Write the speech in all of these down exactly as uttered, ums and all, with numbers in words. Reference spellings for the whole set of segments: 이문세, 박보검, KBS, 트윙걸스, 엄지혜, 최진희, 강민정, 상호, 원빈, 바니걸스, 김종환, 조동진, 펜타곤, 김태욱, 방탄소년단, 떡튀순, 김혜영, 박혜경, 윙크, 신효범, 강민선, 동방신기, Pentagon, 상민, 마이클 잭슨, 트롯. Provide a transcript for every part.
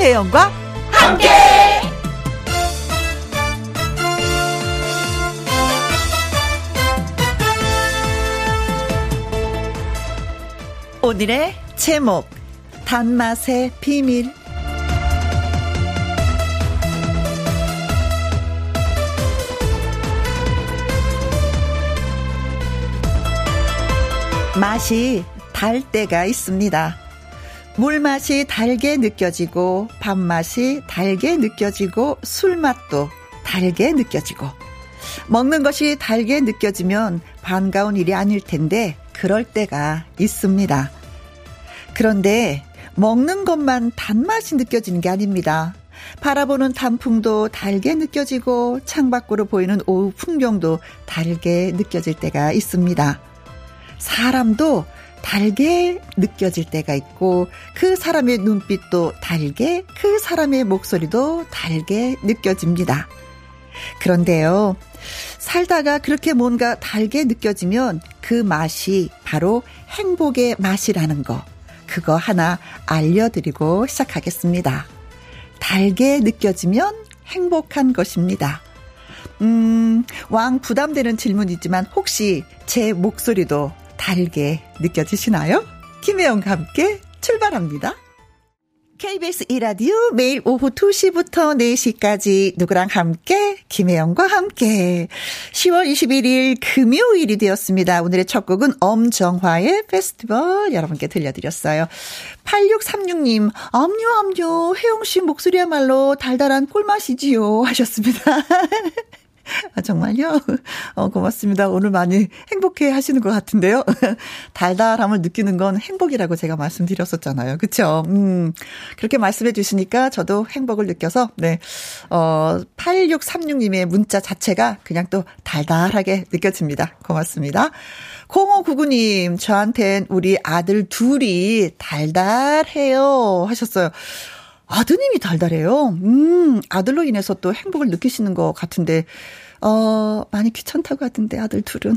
김혜영과 함께. 오늘의 제목, 단맛의 비밀. 맛이 달 때가 있습니다. 물맛이 달게 느껴지고, 밥맛이 달게 느껴지고, 술맛도 달게 느껴지고. 먹는 것이 달게 느껴지면 반가운 일이 아닐 텐데 그럴 때가 있습니다. 그런데 먹는 것만 단맛이 느껴지는 게 아닙니다. 바라보는 단풍도 달게 느껴지고, 창밖으로 보이는 오후 풍경도 달게 느껴질 때가 있습니다. 사람도 달게 느껴질 때가 있고, 그 사람의 눈빛도 달게, 그 사람의 목소리도 달게 느껴집니다. 그런데요, 살다가 그렇게 뭔가 달게 느껴지면 그 맛이 바로 행복의 맛이라는 거, 그거 하나 알려드리고 시작하겠습니다. 달게 느껴지면 행복한 것입니다. 음, 왕 부담되는 질문이지만 혹시 제 목소리도 달게 느껴지시나요? 김혜영과 함께 출발합니다. 케이비에스 일 라디오 매일 오후 두 시부터 네 시까지 누구랑 함께? 김혜영과 함께. 시월 이십일일 금요일이 되었습니다. 오늘의 첫 곡은 엄정화의 페스티벌 여러분께 들려드렸어요. 팔육삼육 님, 암요 암요 혜영씨 목소리야말로 달달한 꿀맛이지요 하셨습니다. 아, 정말요? 어, 고맙습니다. 오늘 많이 행복해 하시는 것 같은데요. 달달함을 느끼는 건 행복이라고 제가 말씀드렸었잖아요. 그쵸? 음, 그렇게 말씀해 주시니까 저도 행복을 느껴서, 네, 어, 팔육삼육 님의 문자 자체가 그냥 또 달달하게 느껴집니다. 고맙습니다. 공오구구 님, 저한텐 우리 아들 둘이 달달해요 하셨어요. 아드님이 달달해요. 음, 아들로 인해서 또 행복을 느끼시는 것 같은데, 어, 많이 귀찮다고 하던데, 아들 둘은.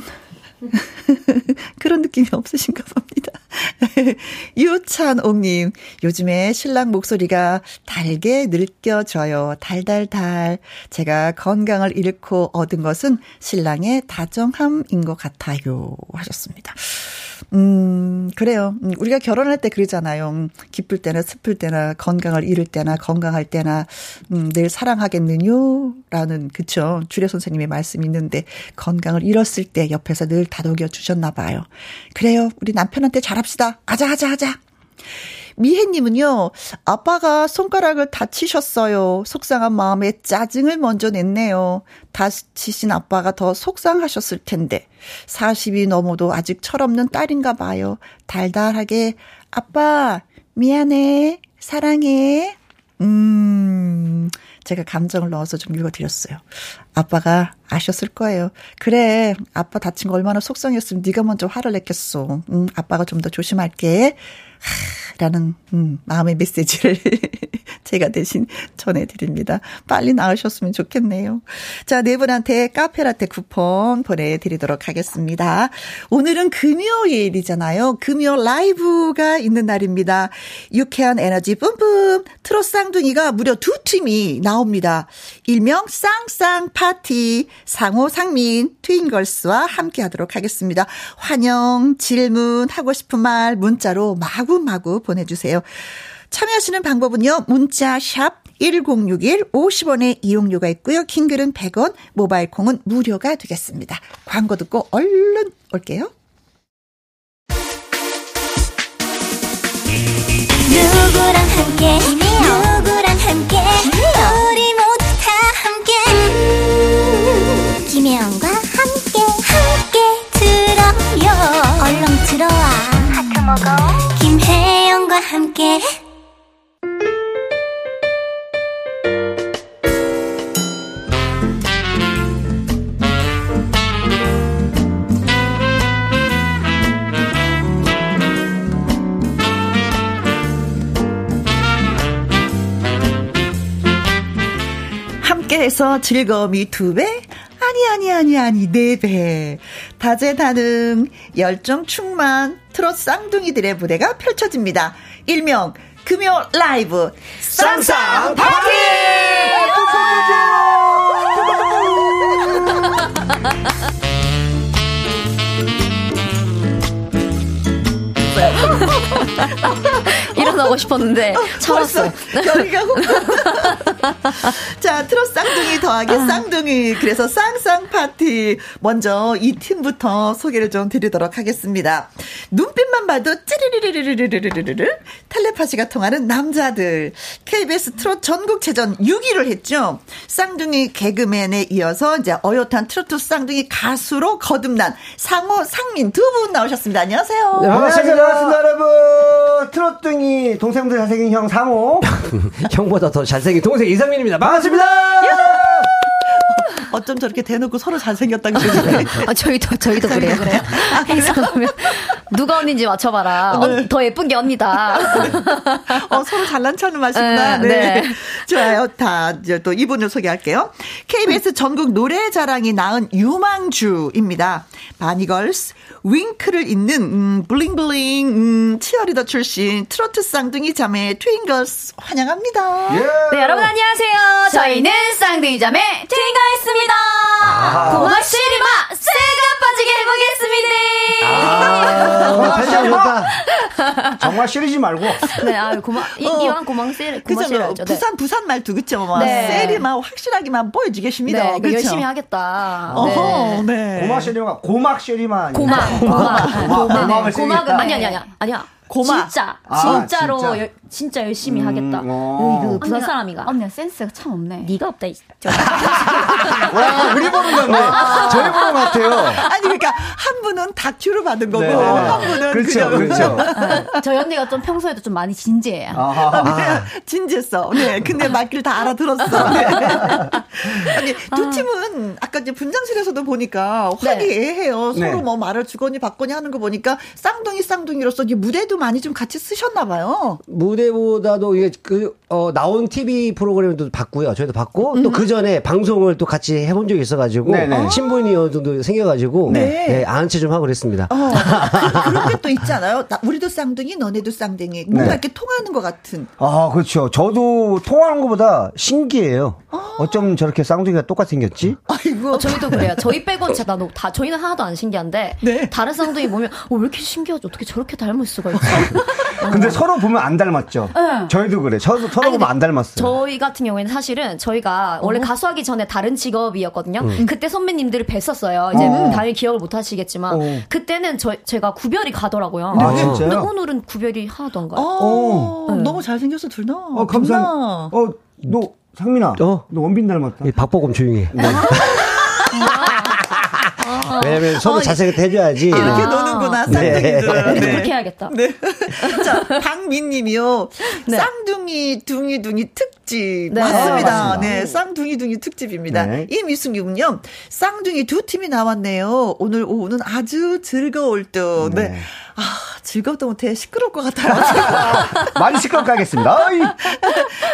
그런 느낌이 없으신가 봅니다. 유찬옥님, 요즘에 신랑 목소리가 달게 느껴져요. 달달달. 제가 건강을 잃고 얻은 것은 신랑의 다정함인 것 같아요 하셨습니다. 음, 그래요. 우리가 결혼할 때 그러잖아요. 기쁠 때나 슬플 때나, 건강을 잃을 때나, 건강할 때나, 음, 늘 사랑하겠느뇨 라는, 그쵸, 주례 선생님의 말씀이 있는데, 건강을 잃었을 때 옆에서 늘 다독여 주셨나 봐요. 그래요. 우리 남편한테 잘합시다. 아자 아자 아자. 미혜님은요, 아빠가 손가락을 다치셨어요. 속상한 마음에 짜증을 먼저 냈네요. 다치신 아빠가 더 속상하셨을 텐데, 마흔이 넘어도 아직 철없는 딸인가 봐요. 달달하게 아빠 미안해 사랑해. 음, 제가 감정을 넣어서 좀 읽어드렸어요. 아빠가 아셨을 거예요. 그래, 아빠 다친 거 얼마나 속상했으면 네가 먼저 화를 냈겠어. 음, 아빠가 좀 더 조심할게 하, 라는 음, 마음의 메시지를 제가 대신 전해드립니다. 빨리 나으셨으면 좋겠네요. 자, 네 분한테 카페라떼 쿠폰 보내드리도록 하겠습니다. 오늘은 금요일이잖아요. 금요 라이브가 있는 날입니다. 유쾌한 에너지 뿜뿜 트롯 쌍둥이가 무려 두 팀이 나옵니다. 일명 쌍쌍 파티, 상호 상민 트윙걸스와 함께하도록 하겠습니다. 환영, 질문, 하고 싶은 말 문자로 마구마구 보내주세요. 참여하시는 방법은요, 문자 샵 일공육일 오십 원의 이용료가 있고요. 킹글은 백 원, 모바일 콩은 무료가 되겠습니다. 광고 듣고 얼른 올게요. 누구랑 함께 김혜영, 누구랑 함께 김혜영, 우리 모두 다 함께 음, 김혜영과 함께 함께 들어요. 얼렁 들어와 하트 먹어. 김혜영과 함께. 해서 즐거움이 두 배? 아니 아니 아니 아니 네 배. 다재다능 열정 충만 트롯 쌍둥이들의 무대가 펼쳐집니다. 일명 금요 라이브 쌍쌍 파티! 일어나고 싶었는데 참았어. 여기가 자, 트롯 쌍둥이 더하기 쌍둥이. 그래서 쌍쌍 파티. 먼저 이 팀부터 소개를 좀 드리도록 하겠습니다. 눈빛만 봐도 찌르르르르르르르르 텔레파시가 통하는 남자들. 케이비에스 트롯 전국체전 육 위를 했죠. 쌍둥이 개그맨에 이어서 이제 어엿한 트로트 쌍둥이 가수로 거듭난 상호, 상민 두 분 나오셨습니다. 안녕하세요. 네, 반갑습니다. 반갑습니다, 여러분. 트롯둥이 동생들 잘생긴 형 상호. 형보다 더 잘생긴 동생 이상민입니다. 반갑습니다. 어쩜 저렇게 대놓고 서로 잘생겼다는 거지? 아, 저희도, 저희도 그래요. 그래요? 아, 그래서 누가 언니인지 맞춰봐라. 네. 어, 더 예쁜 게 언니다. 어, 서로 잘난 척하는 맛이구나. 네. 네. 네. 좋아요. 다, 이제 또 이분을 소개할게요. 케이비에스 전국 노래 자랑이 낳은 유망주입니다. 바니걸스, 윙크를 잇는, 음, 블링블링, 음, 치어리더 출신, 트로트 쌍둥이 자매, 트윙걸스, 환영합니다. 예. 네, 여러분 안녕하세요. 저희는 쌍둥이 자매, 트윙걸스입니다. 고마시리마 새가 빠지게 해보겠습니다. 편지가 좋다. 정말 시리지 말고. 네, 아 고마 이, 어. 이왕 고망 세 고마시라죠. 부산 네. 부산 말투 그죠? 네. 세리만 확실하게만 보여주겠습니다. 네, 그쵸? 열심히 하겠다. 어허, 네. 고마시리마 고막시리마 고막 고막 고막 고막은 아니야 아니야 아니야. 고마. 진짜 아, 진짜로 진짜, 여, 진짜 열심히 음, 하겠다. 어. 부산 사람이가. 언니야 센스가 참 없네. 네가 없다 이. 와, 우리 보는 건데 저희 보는 것 같아요. 아니 그러니까 한 분은 다큐를 받은 거고 네, 네, 네. 한 분은 그렇죠 그렇죠. 네. 저희 언니가 좀 평소에도 좀 많이 진지해요. 아, 진지했어. 네, 근데 맞길 다 알아들었어. 네. 아니 두 팀은 아까 이제 분장실에서도 보니까 화기애애해요. 네. 서로 네. 뭐 말을 주거니 받거니 하는 거 보니까 쌍둥이 쌍둥이로서 이게 무대도 많이 좀 같이 쓰셨나 봐요. 무대보다도 이게 그 어, 나온 티비 프로그램도 봤고요. 저희도 봤고 또 그 전에 방송을 또 같이 해본 적이 있어가지고 친분이 어느 정도 생겨가지고 네. 네, 아는 체 좀 하고 그랬습니다. 어, 그, 그런 게 또 있잖아요. 나, 우리도 쌍둥이, 너네도 쌍둥이 뭔가 네. 이렇게 통하는 것 같은. 아 그렇죠. 저도 통하는 것보다 신기해요. 아. 어쩜 저렇게 쌍둥이가 똑같이 생겼지? 아이고. 어, 저희도 그래요. 저희 빼고는 진짜 나도 다 저희는 하나도 안 신기한데 네. 다른 쌍둥이 보면 어, 왜 이렇게 신기하지? 어떻게 저렇게 닮을 수가 있지? 근데 서로 보면 안 닮았죠. 네. 저희도 그래. 저, 서로 아니, 보면 안 닮았어요. 저희 같은 경우에는 사실은 저희가 원래 어? 가수하기 전에 다른 직업이었거든요. 음. 그때 선배님들을 뵀었어요. 이제 어. 당연히 기억을 못 하시겠지만 어. 그때는 저, 제가 구별이 가더라고요. 아, 진짜요? 근데 오늘은 구별이 하나도 안 가요. 어. 어. 네. 너무 잘생겼어 둘 다. 어, 감사합니다. 어, 너 상민아. 어? 너 원빈 닮았다. 박보검 조용히 해. 네. 왜냐면 서로 어, 자세히 대줘야지. 이렇게 아, 노는구나 쌍둥이들. 네. 네. 그렇게 해야겠다. 네. 자, 박민님이요. 네. 쌍둥이 둥이 둥이 특집 네. 맞습니다. 아, 네, 쌍둥이 둥이 특집입니다. 네. 이미숙님은요. 쌍둥이 두 팀이 나왔네요. 오늘 오후는 아주 즐거울 듯. 네. 네. 아, 즐겁다 못해 시끄러울 것 같아요. 많이 시끄럽게 하겠습니다.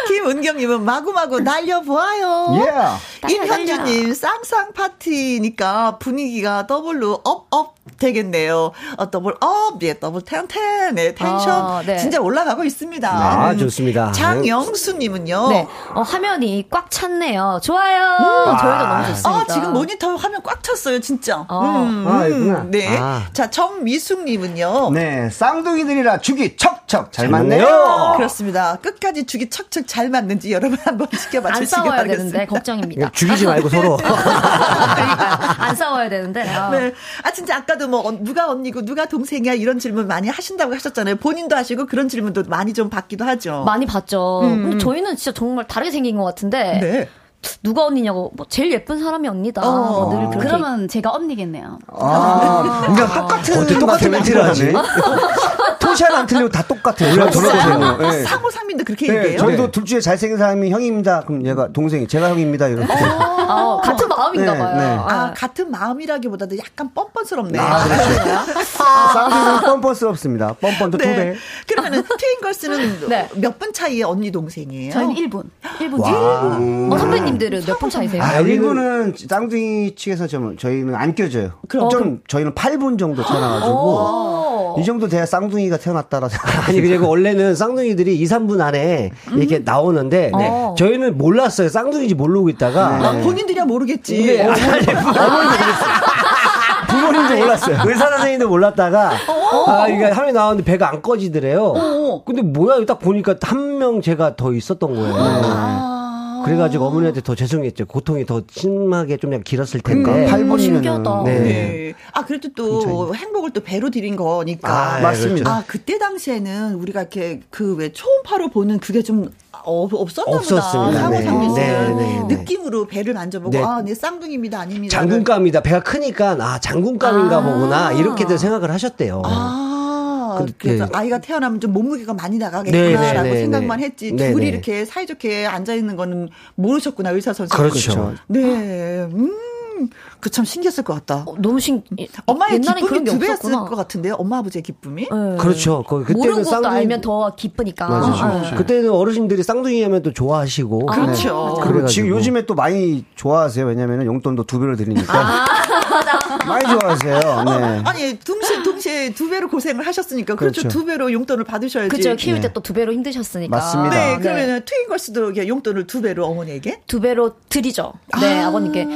김은경님은 마구마구 날려보아요. 예. 임현주님 쌍쌍 파티니까 분위기가 더블로 업업 되겠네요. 어, 더블 업, 예, 더블 텐텐의 텐션 아, 네. 진짜 올라가고 있습니다. 아, 좋습니다. 장영수님은요. 네. 어, 화면이 꽉 찼네요. 좋아요. 음, 저희도 너무 좋습니다. 아, 지금 모니터 화면 꽉 찼어요, 진짜. 어. 음, 아, 음, 네. 아. 자, 정미숙님은요. 네, 쌍둥이들이라 죽이 척척 잘 맞네요. 그렇습니다. 끝까지 죽이 척척 잘 맞는지 여러분 한번 지켜봐 주시기 바라겠습니다. 안 싸워야 되는데 걱정입니다. 죽이지 말고 서로 안 싸워야 되는데. 아. 네, 아 진짜 아까도 뭐 누가 언니고 누가 동생이야 이런 질문 많이 하신다고 하셨잖아요. 본인도 하시고 그런 질문도 많이 좀 받기도 하죠. 많이 받죠. 음. 근데 저희는 진짜 정말 다르게 생긴 것 같은데. 네. 누가 언니냐고 뭐 제일 예쁜 사람이 언니다. 어, 늘 그렇게. 그러면 제가 언니겠네요. 아, 그러니까 똑같은 어떻게 똑같은 멘트를 하지? 토시아는 안 틀리고 다 똑같아요. 네. 상호 상민도 그렇게 네, 얘기해요. 저희도 네. 둘 중에 잘생긴 사람이 형입니다. 그럼 얘가 동생이 제가 형입니다. 이렇게. 어, 같은 마음인가봐요. 네, 네. 아, 같은 마음이라기보다도 약간 뻔뻔스럽네. 아, 쌍둥이는 뻔뻔스럽습니다. 뻔뻔도 네. 두 배. 그러면은 트윙걸스는 네. 몇 분 차이에 언니 동생이에요? 저희는 일 분. 일 분 차이. 어, 선배님. 님들은 몇 분 차이세요? 아, 일분은 쌍둥이 측에서 좀 저희는 안 껴져요. 그럼 좀 저희는 팔 분 정도 차나가지고 이 정도 돼야 쌍둥이가 태어났다라. 아니 그리고 원래는 쌍둥이들이 이, 삼 분 안에 이렇게 음. 나오는데 네. 어. 저희는 몰랐어요. 쌍둥이인지 모르고 있다가 네. 아, 본인들이야 모르겠지. 네. 아니 부모님도 몰랐어요. 의사 선생님도 몰랐다가 아 그러니까 함이 나왔는데 배가 안 꺼지더래요. 오. 근데 뭐야 딱 보니까 한 명 제가 더 있었던 거예요. 아. 그래가지고 어머니한테 더 죄송했죠. 고통이 더 심하게 좀 그냥 길었을 텐데. 팔 분이면. 음, 신기하다. 네. 네. 아, 그래도 또 괜찮은데. 행복을 또 배로 드린 거니까. 아, 맞습니다. 아, 그때 당시에는 우리가 이렇게 그 왜 초음파로 보는 그게 좀 없었나 없었습니다. 보다. 상호 상민 씨는 네. 네. 네. 느낌으로 배를 만져보고 네. 아, 내 쌍둥이입니다. 아닙니다. 장군감이다. 배가 크니까 아, 장군감인가 아. 보구나. 이렇게들 생각을 하셨대요. 아. 그래서 네. 아이가 태어나면 좀 몸무게가 많이 나가겠구나라고 네, 네, 생각만 네, 했지 네, 둘이 네. 이렇게 사이좋게 앉아있는 거는 모르셨구나 의사 선생님. 그렇죠. 네. 음. 그 참 신기했을 것 같다. 어, 너무 신. 엄마의 기쁨이 두 배였을 것 같은데요. 엄마 아버지의 기쁨이. 네. 그렇죠. 그때는 쌍둥이 알면 더 기쁘니까. 맞아, 아, 네. 그때는 어르신들이 쌍둥이하면 또 좋아하시고. 아, 그렇죠. 네. 그리고 지금 요즘에 또 많이 좋아하세요. 왜냐하면 용돈도 두 배로 드리니까. 아, 많이 좋아하세요. 네. 아니 동시에 동시에 두 배로 고생을 하셨으니까 그렇죠. 그렇죠. 두 배로 용돈을 받으셔야지. 그렇죠. 키울 때 또 두 배로 힘드셨으니까. 맞습니다. 네. 그러면 네. 트윙걸스도 용돈을 두 배로 어머니에게? 두 배로 드리죠. 네, 아. 아버님께.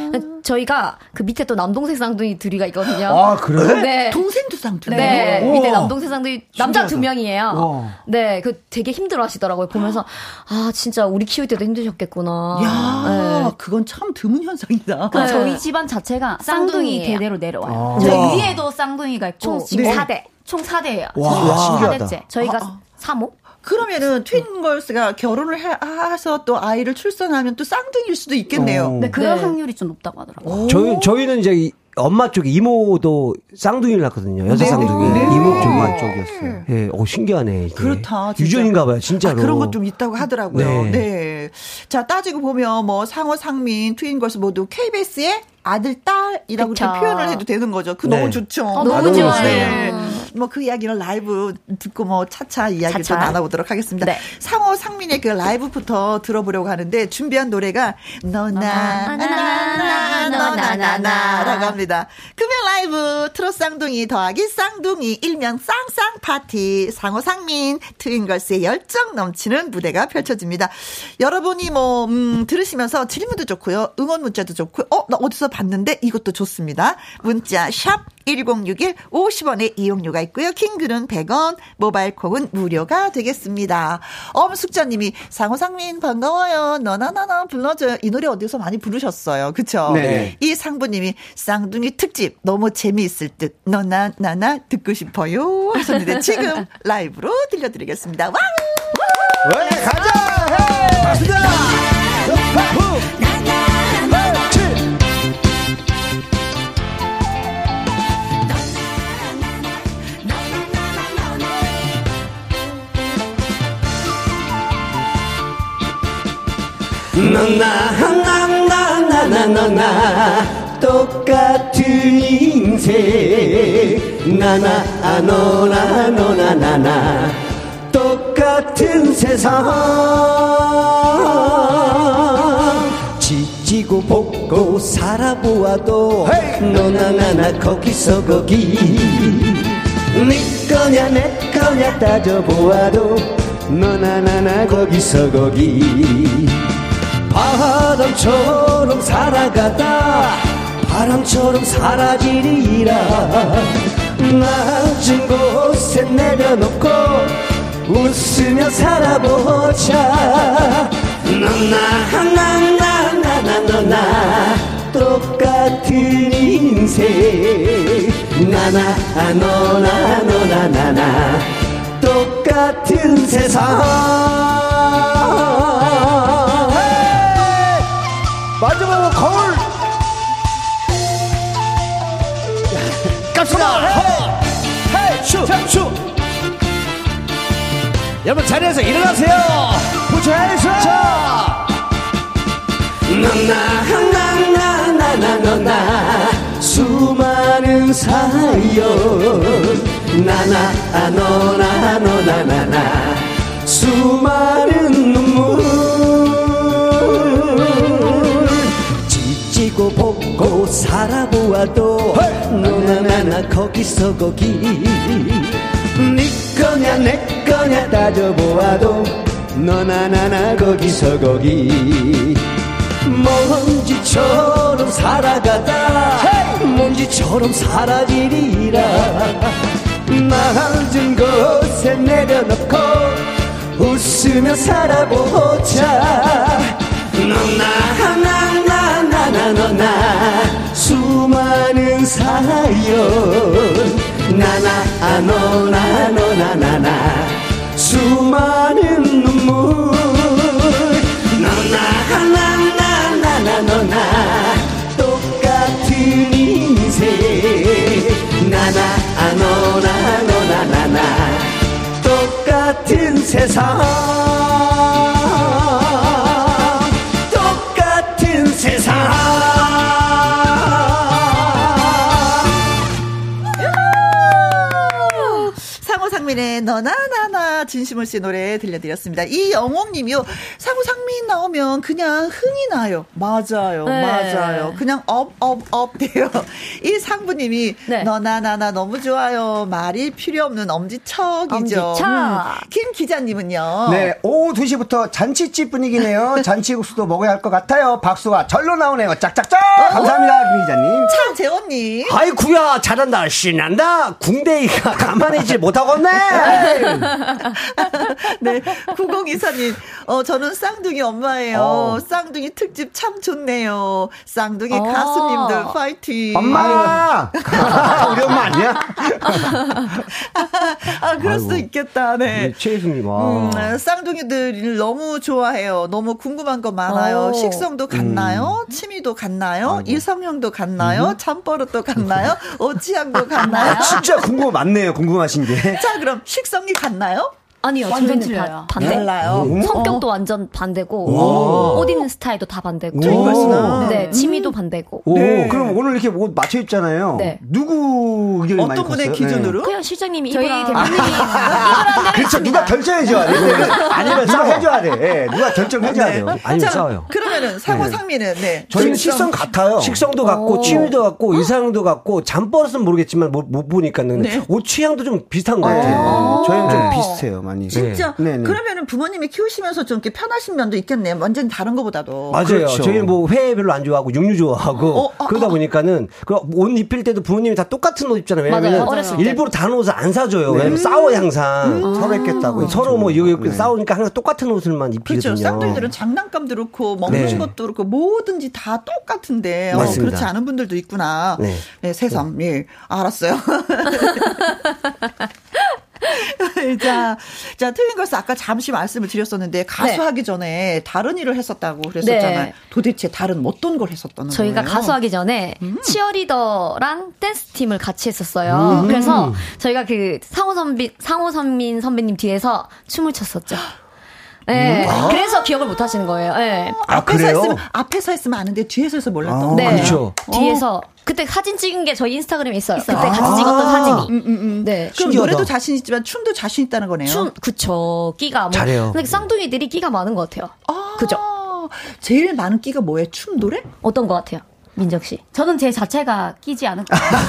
저희가 그 밑에 또 남동생 쌍둥이 둘이가 있거든요. 아, 그래? 네. 동생도 쌍둥이? 네. 오. 밑에 남동생 쌍둥이, 남자 신기하다. 두 명이에요. 오. 네. 그 되게 힘들어 하시더라고요. 보면서, 아, 진짜 우리 키울 때도 힘드셨겠구나. 야, 네. 그건 참 드문 현상이다. 네. 저희 집안 자체가 쌍둥이 대대로 내려와요. 아. 저희 위에도 쌍둥이가 있고, 총 지금 네. 사 대. 총 사 대예요. 와, 신기하다. 사 대째. 저희가 아, 아. 삼 호? 그러면은 트윈걸스가 결혼을 해서 또 아이를 출산하면 또 쌍둥이일 수도 있겠네요. 오. 네, 그런 네. 확률이 좀 높다고 하더라고요. 저희 저희는 이제 엄마 쪽에 이모도 쌍둥이를 낳거든요. 여자 네. 쌍둥이 네. 이모 엄마 쪽이었어요. 예, 네. 어 신기하네. 이게. 그렇다. 진짜. 유전인가봐요, 진짜로. 아, 그런 것 좀 있다고 하더라고요. 네. 네. 자 따지고 보면 뭐 상호, 상민, 트윈걸스 모두 케이비에스의 아들 딸이라고 그쵸. 이렇게 표현을 해도 되는 거죠. 그 네. 너무 좋죠. 어, 너무 좋아요. 네. 뭐 그 이야기를 라이브 듣고 뭐 차차 이야기를 차차. 나눠보도록 하겠습니다. 네. 상호 상민의 그 라이브부터 들어보려고 하는데 준비한 노래가 너나나나나나나나라고 합니다. 금연 라이브 트롯 쌍둥이 더하기 쌍둥이 일명 쌍쌍 파티 상호 상민 트윙걸스의 열정 넘치는 무대가 펼쳐집니다. 여러분이 뭐 음, 들으시면서 질문도 좋고요, 응원 문자도 좋고, 어 나 어디서 봤는데 이것도 좋습니다. 문자 샵 일공육일 오십 원의 이용료가 있고요. 킹글은 백 원, 모바일 콩은 무료가 되겠습니다. 엄숙자님이 상호 상민 반가워요. 너나나나 불러줘요. 이 노래 어디서 많이 부르셨어요. 그렇죠? 네. 이 상부님이 쌍둥이 특집 너무 재미있을 듯 너나나나 듣고 싶어요 하셨는데 지금 라이브로 들려드리겠습니다. 와우! 와우! 가자! 헤이! 가자! 너나나나나나나 똑같은 인생 나나 너나 너나나나 똑같은 세상 지치고 볶고 살아보아도 너나나나 거기서 거기 네 거냐 내 거냐 따져보아도 너나나나 거기서 거기 바람처럼 살아가다 바람처럼 사라지리라 낮은 곳에 내려놓고 웃으며 살아보자 너나나나나나나 똑같은 인생 나나 너나 너나나나 똑같은 세상 마지막으로 거울 깝쳐라 헤이슈 여러분 자리에서 일어나세요 부처에서 너나나나나나나 수많은 사연 나나 너나 너나나나 수많은 눈물 지고 볶고 살아보아도 너나 나나 거기서 거기 네 거냐 내 거냐 따져보아도 넌 하나나 거기서 거기 먼지처럼 살아가다 hey! 먼지처럼 사라지리라 낮은 곳에 내려놓고 웃으며 살아보자 너나나나나나나 수많은 사연 나나너나너나나나 수많은 눈물 너나나나나나나 똑같은 인생 나나너나너나나나 똑같은 세상 너나나나 진심을 씨 노래 들려드렸습니다. 이영옥님이요. 상호 상민 나오면 그냥 흥이 나요. 맞아요. 네. 맞아요. 그냥 업업업 돼요. 이 상부님이 네. 너나나나 너무 좋아요. 말이 필요 없는 엄지척이죠. 엄지척. 음. 김 기자님은요. 네. 오후 두 시부터 잔치집 분위기네요. 잔치국수도 먹어야 할 것 같아요. 박수가 절로 나오네요. 짝짝짝. 감사합니다. 김 기자님. 차재원님. 아이쿠야 잘한다. 신난다. 궁대이가 가만히지 못하겠네. 네, 구공이사님, 어, 저는 쌍둥이 엄마예요. 어. 쌍둥이 특집 참 좋네요. 쌍둥이 어. 가수님들 파이팅. 엄마! 우리 엄마 아니야? 아, 그럴 아이고. 수도 있겠다. 네. 최혜승님, 와. 음, 쌍둥이들 너무 좋아해요. 너무 궁금한 거 많아요. 어. 식성도 같나요? 음. 취미도 같나요? 아이고. 이성형도 같나요? 음. 잠버릇도 같나요? 옷취향도 같나요? 진짜 궁금 많네요. 궁금하신 게. 자, 그럼 식성이 같나요? 아니요, 완전 틀려요. 반대. 달라요. 네? 성격도 어? 완전 반대고, 옷 입는 스타일도 다 반대고, 네, 취미도 반대고. 오, 네. 그럼 오늘 이렇게 옷 맞춰 입잖아요. 네. 누구 의견이 많이 어떤 분의 갔어요? 기준으로? 네. 그냥 실장님이 저희 대표님이. 아, 그렇죠. 누가 결정해줘야 돼. 아니면 싸워줘야 돼. 네, 누가 결정해줘야 돼요. 네. 아니면 싸워요. 그러면은 사고 네. 상민은 네. 저희는 식성 같아요. 식성도 같고, 취미도 같고, 이상형도 같고, 잠버릇은 모르겠지만 못 보니까는 옷 취향도 좀 비슷한 것 같아요. 저희는 좀 비슷해요. 진짜 네. 그러면은 부모님이 키우시면서 좀 이렇게 편하신 면도 있겠네요. 완전 다른 거보다도. 맞아요. 그렇죠. 저희는 뭐 회 별로 안 좋아하고 육류 좋아하고 어, 어, 그러다 어, 어. 보니까는 옷 입힐 때도 부모님이 다 똑같은 옷 입잖아요. 왜냐면 일부러 다른 옷을 안 사줘요. 네. 왜냐면 싸워요 항상. 음. 서로 했겠다고. 음. 서로 뭐 이렇게 네. 싸우니까 항상 똑같은 옷을만 입히거든요. 그렇죠. 쌍둥이들은 장난감도 그렇고 먹는 네. 것도 그렇고 뭐든지 다 똑같은데 어, 그렇지 않은 분들도 있구나. 네. 네, 세상 네. 예 알았어요. 자, 자, 트윙걸스 아까 잠시 말씀을 드렸었는데 가수하기 네. 전에 다른 일을 했었다고 그랬었잖아요. 네. 도대체 다른 어떤 걸 했었던 저희가 거예요? 가수하기 전에 음. 치어리더랑 댄스팀을 같이 했었어요. 음. 그래서 저희가 그 상호 선비, 상호 선민 선배님 뒤에서 춤을 췄었죠. 네. 음? 그래서 아? 기억을 못 하시는 거예요. 네. 아, 앞에서 그래요? 했으면, 앞에서 했으면 아는데 뒤에서 해서 몰랐던 아, 거예요. 네. 그렇죠. 뒤에서. 어. 그때 사진 찍은 게 저희 인스타그램에 있어요. 있어요. 그때 같이 아~ 찍었던 사진이. 음, 음, 음. 네. 그럼 신기하다. 노래도 자신 있지만 춤도 자신 있다는 거네요. 춤, 그쵸. 끼가. 뭐. 잘해요. 근데 쌍둥이들이 끼가 많은 것 같아요. 아~ 그죠? 제일 많은 끼가 뭐예요? 춤, 노래? 어떤 것 같아요? 민정 씨. 저는 제 자체가 끼지 않은 것 같아요.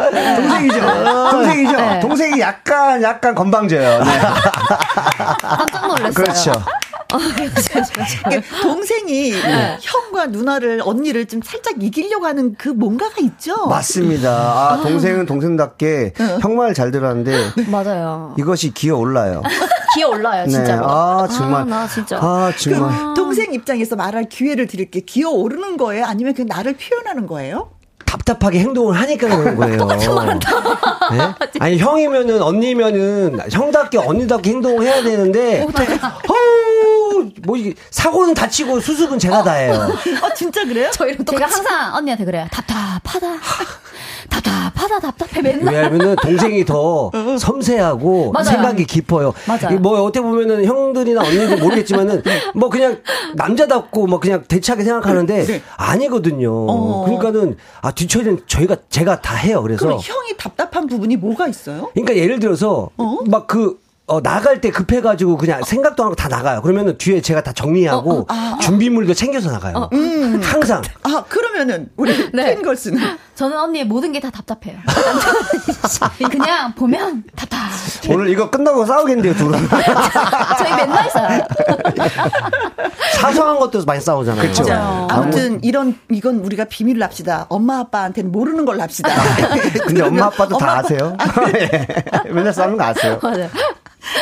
동생이죠? 동생이죠? 동생이죠? 네. 동생이 약간, 약간 건방져요. 네. 깜짝 놀랐어요. 그렇죠. 동생이 네. 형과 누나를 언니를 좀 살짝 이기려고 하는 그 뭔가가 있죠. 맞습니다. 아, 동생은 동생답게 네. 형 말 잘 들었는데 맞아요. 이것이 기어올라요. 기어올라요, 네. 진짜로. 아 정말. 아, 나 진짜. 아 정말. 동생 입장에서 말할 기회를 드릴게. 기어오르는 거예요? 아니면 그냥 나를 표현하는 거예요? 답답하게 행동을 하니까 그런 거예요. 똑같은 말한다. 네? 아니 형이면은 언니면은 형답게 언니답게 행동을 해야 되는데. 뭐 이게 사고는 다치고 수습은 제가 어, 다 해요. 아 진짜 그래요? 저희랑 제가 항상 언니한테 그래요. 답답하다. 답답하다 답답해 맨날. 왜냐면은 동생이 더 섬세하고 맞아요. 생각이 깊어요. 맞아요. 뭐 어떻게 보면은 형들이나 언니들 모르겠지만은 뭐 그냥 남자답고 뭐 그냥 대차게 생각하는데 네. 아니거든요. 어. 그러니까는 아 뒤처리는 저희가 제가 다 해요. 그래서 그럼 형이 답답한 부분이 뭐가 있어요? 그러니까 예를 들어서 어? 막 그 어, 나갈 때 급해가지고 그냥 생각도 안 하고 다 나가요. 그러면은 뒤에 제가 다 정리하고 어, 어, 아, 아. 준비물도 챙겨서 나가요. 어, 음. 항상. 아, 그러면은 우리 네. 트윙걸스는? 저는 언니의 모든 게 다 답답해요. 그냥 보면 답답. 오늘 이거 끝나고 싸우겠는데요, 둘은. 저희 맨날 싸워요. 사소한 것도 많이 싸우잖아요. 그렇죠. 맞아요. 아무튼 이런, 이건 우리가 비밀로 합시다. 엄마 아빠한테는 모르는 걸로 합시다. 근데 엄마 아빠도 엄마, 다 아세요? 아, 그래. 맨날 싸우는 거 아세요? 맞아요.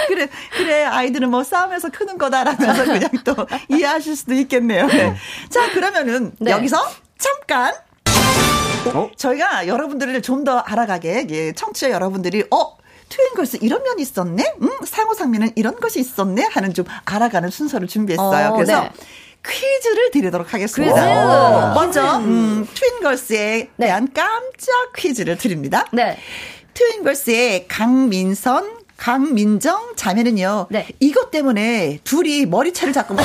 그래, 그래, 아이들은 뭐 싸움에서 크는 거다라면서 그냥 또 이해하실 수도 있겠네요. 네. 자, 그러면은 네. 여기서 잠깐. 어? 저희가 여러분들을 좀 더 알아가게, 예, 청취자 여러분들이, 어? 트윙걸스 이런 면이 있었네? 음, 상호 상민은 이런 것이 있었네? 하는 좀 알아가는 순서를 준비했어요. 어, 그래서. 네. 퀴즈를 드리도록 하겠습니다. 먼저 음, 트윈걸스에 네. 대한 깜짝 퀴즈를 드립니다. 네. 트윈걸스의 강민선, 강민정 자매는요. 네. 이것 때문에 둘이 머리채를 잡고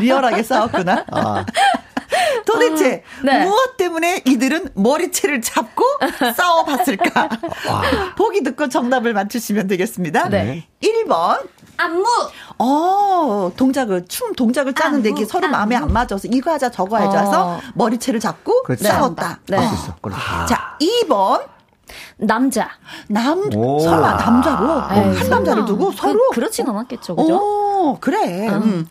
리얼하게 싸웠구나. 아. 도대체 음, 네. 무엇 때문에 이들은 머리채를 잡고 싸워봤을까? 와. 보기 듣고 정답을 맞추시면 되겠습니다. 네. 일 번 안무. 어, 동작을, 춤 동작을 짜는데 안무, 이게 서로 안무. 마음에 안 맞아서 이거 하자 저거 하자 해서 어. 머리채를 잡고 그렇지. 싸웠다. 네. 할 수 있어. 아. 자, 이 번. 남자. 남, 설마 남자로? 에이, 한 남자를 두고 그, 서로? 그렇진 않았겠죠. 그죠? 오, 그래. 음.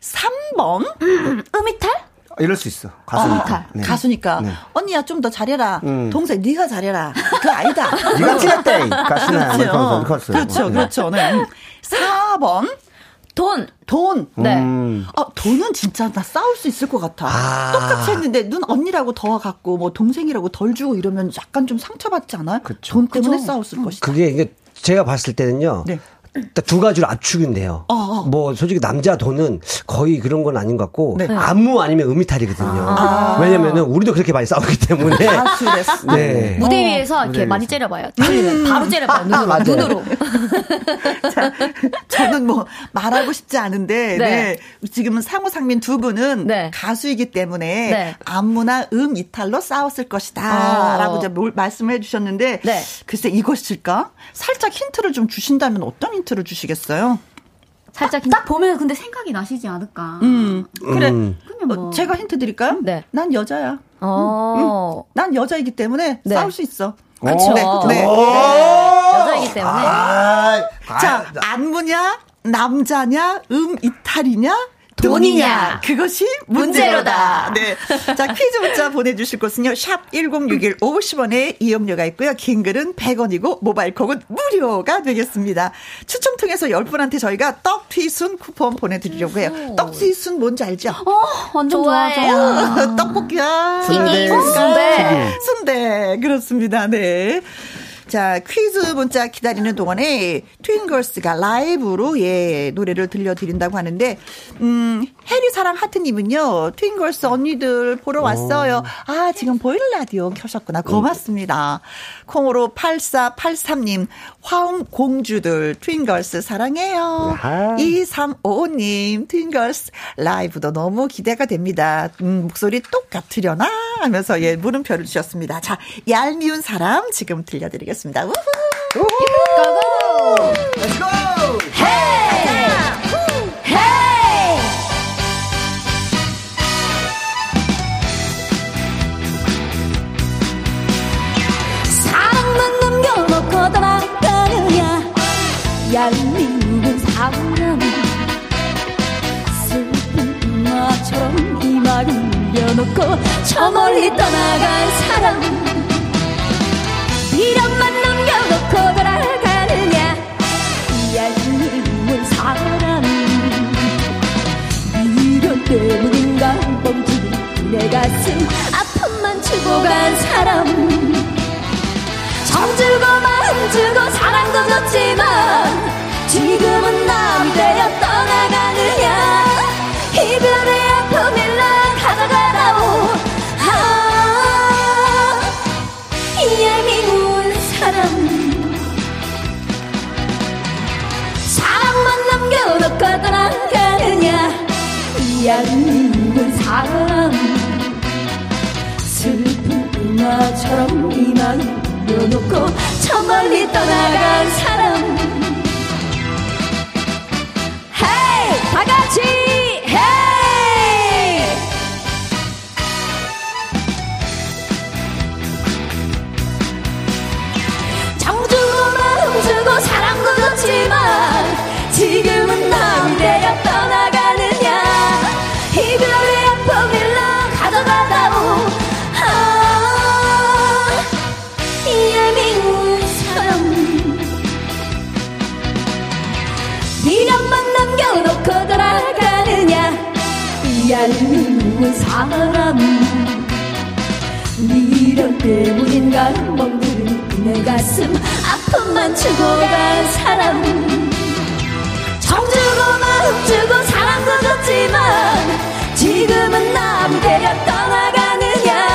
삼 번. 음, 음이탈? 이럴 수 있어. 가수니까. 아, 네. 가수니까. 네. 언니야 좀 더 잘해라. 음. 동생 네가 잘해라. 그 아이다. 네가 찍었대. 가수나. 그렇죠. 그렇죠. 그렇죠. 그렇죠. 네. 사 번. 돈. 돈. 네. 음. 아, 돈은 진짜 나 싸울 수 있을 것 같아. 아. 똑같이 했는데 눈 언니라고 더 갖고 뭐 동생이라고 덜 주고 이러면 약간 좀 상처받지 않아요? 그쵸. 돈 때문에 그쵸. 싸웠을 음. 것이다. 그게 이게 제가 봤을 때는요. 네. 두 가지로 압축인데요. 어, 어. 뭐 솔직히 남자 돈은 거의 그런 건 아닌 것 같고 네. 안무 아니면 음이탈이거든요. 아. 왜냐면은 우리도 그렇게 많이 싸우기 때문에 네. 무대 위에서 어. 이렇게 무대 많이 때려봐요. 음. 바로 때려봐요. 눈으로. 아, 눈으로. 자, 저는 뭐 말하고 싶지 않은데 네. 네. 지금은 상호 상민 두 분은 네. 가수이기 때문에 네. 안무나 음이탈로 싸웠을 것이다 어. 라고 이제 말씀을 해주셨는데 네. 글쎄 이것일까? 살짝 힌트를 좀 주신다면 어떤 힌트를 주시겠어요? 살짝 딱, 딱 보면 근데 생각이 나시지 않을까? 음, 그래. 음. 그냥 뭐. 어, 제가 힌트 드릴까요? 네. 난 여자야. 어. 응, 응. 난 여자이기 때문에 네. 싸울 수 있어. 그렇죠. 네. 네. 네. 여자이기 때문에. 아~ 아~ 자, 안무냐, 남자냐, 음 이탈이냐? 돈이냐. 그것이 문제로다. 문제로다. 네. 자, 퀴즈 문자 보내주실 곳은요. 샵 천육십일 오십 원에 이용료가 있고요. 긴 글은 백 원이고 모바일 콕은 무료가 되겠습니다. 추첨 통해서 십 분한테 저희가 떡튀순 쿠폰 보내드리려고 해요. 떡튀순 뭔지 알죠? 어, 완전 좋아해요. 떡볶이야. 순대. 순대. 순대. 그렇습니다. 네. 자, 퀴즈 문자 기다리는 동안에 트윙걸스가 라이브로 예 노래를 들려드린다고 하는데 음 해리사랑 하트님은요. 트윙걸스 언니들 보러 왔어요. 오. 아 지금 보이는 라디오 켜셨구나. 고맙습니다. 음. 콩으로 팔사팔삼 님 화음 공주들 트윙걸스 사랑해요. 야. 이삼오오 님 트윙걸스 라이브도 너무 기대가 됩니다. 음, 목소리 똑같으려나 하면서 예 물음표를 주셨습니다. 자, 얄미운 사람 지금 들려드리겠습니다. 습니다. 우후! 우후! 고고! Let's go! Hey! Hey! 사랑만 남겨놓고 떠나가느냐 얄미운 사람 슬픈 마처럼 이마 굴려놓고 저 멀리 떠나간 사람 이런만 남겨놓고 돌아가느냐 이 얄미운 사람 이런 때문인가 멈추니 내 가슴 아픔만 주고 간 사람 정주고 마음 주고 사랑도 줬지만 지금은 남이 되어 떠나가느냐 이별의 아픔을 난 가져가라오 사랑만 남겨놓고 떠나가느냐 이 얄미운 사람 슬픈 이마처럼 이마 흘려놓고 저 멀리 떠나간 사람 미련만 남겨놓고 돌아가느냐 얄미운 사람 미련 때문인가 멍들은 그네 가슴 아픔만 주고 간 사람 정주고 마음 주고 사랑도 줬지만 지금은 남 데려 떠나가느냐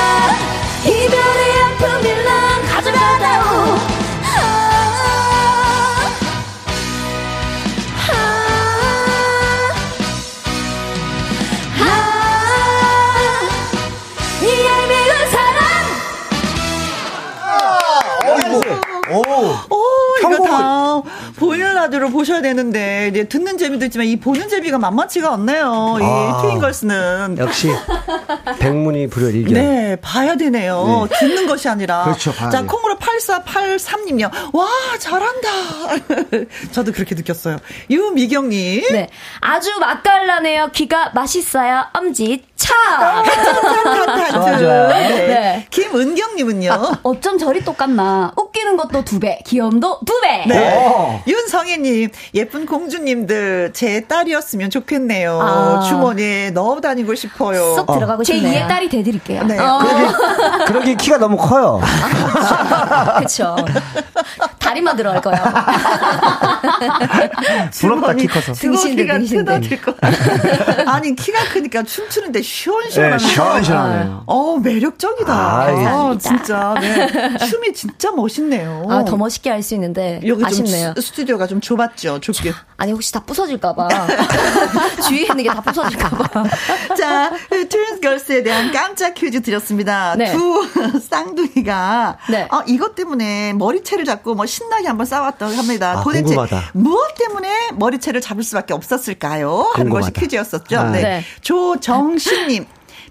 이별의 아픔을 난 가져가다오 아, 아, 아, 이 얄미운 사람 어이구 오 이거 다 보이는 라디오로 보셔야 되는데 이제 듣는 재미도 있지만 이 보는 재미가 만만치가 않네요. 아, 이 트윙걸스는 역시 백문이 불여일견. 네, 봐야 되네요. 네. 듣는 것이 아니라. 그렇죠. 봐야 자, 콩으로 팔사팔삼 님요. 와, 잘한다. 저도 그렇게 느꼈어요. 유미경님. 네, 아주 맛깔나네요. 귀가 맛있어요. 엄지 차. 좋아, 좋아. 네. 네. 김은경님은요. 아, 어쩜 저리 똑같나. 웃기는 것도 두 배, 귀염도 두 배. 네. 윤성혜님, 예쁜 공주님들 제 딸이었으면 좋겠네요. 아. 주머니에 넣어 다니고 싶어요. 쏙 들어가고 어. 싶네요. 제 이의 딸이 돼드릴게요. 네. 어. 그러게, 그러게 키가 너무 커요. 그렇죠. 다리만 들어갈 거예요. 부럽다 키 커서. 등신대 등신대. 아니 키가 크니까 춤추는데 시원시원하네요. 네, 시원시원해요. 어 매력적이다. 아, 아, 아 진짜 네. 춤이 진짜 멋있네요. 아, 더 멋있게 할 수 있는데 여기 아쉽네요. 좀 스튜디오가 좀 좁았죠. 좁게. 아니 혹시 다 부서질까봐. 주위에 있는 게 다 부서질까봐. 자, 트윙걸스에 대한 깜짝 퀴즈 드렸습니다. 네. 두 쌍둥이가 네. 어, 이것 때문에 머리채를 잡고 뭐 신나게 한번 싸웠다고 합니다. 아, 도대체 궁금하다. 무엇 때문에 머리채를 잡을 수밖에 없었을까요? 하는 것이 퀴즈였었죠. 아. 네. 네. 조정신님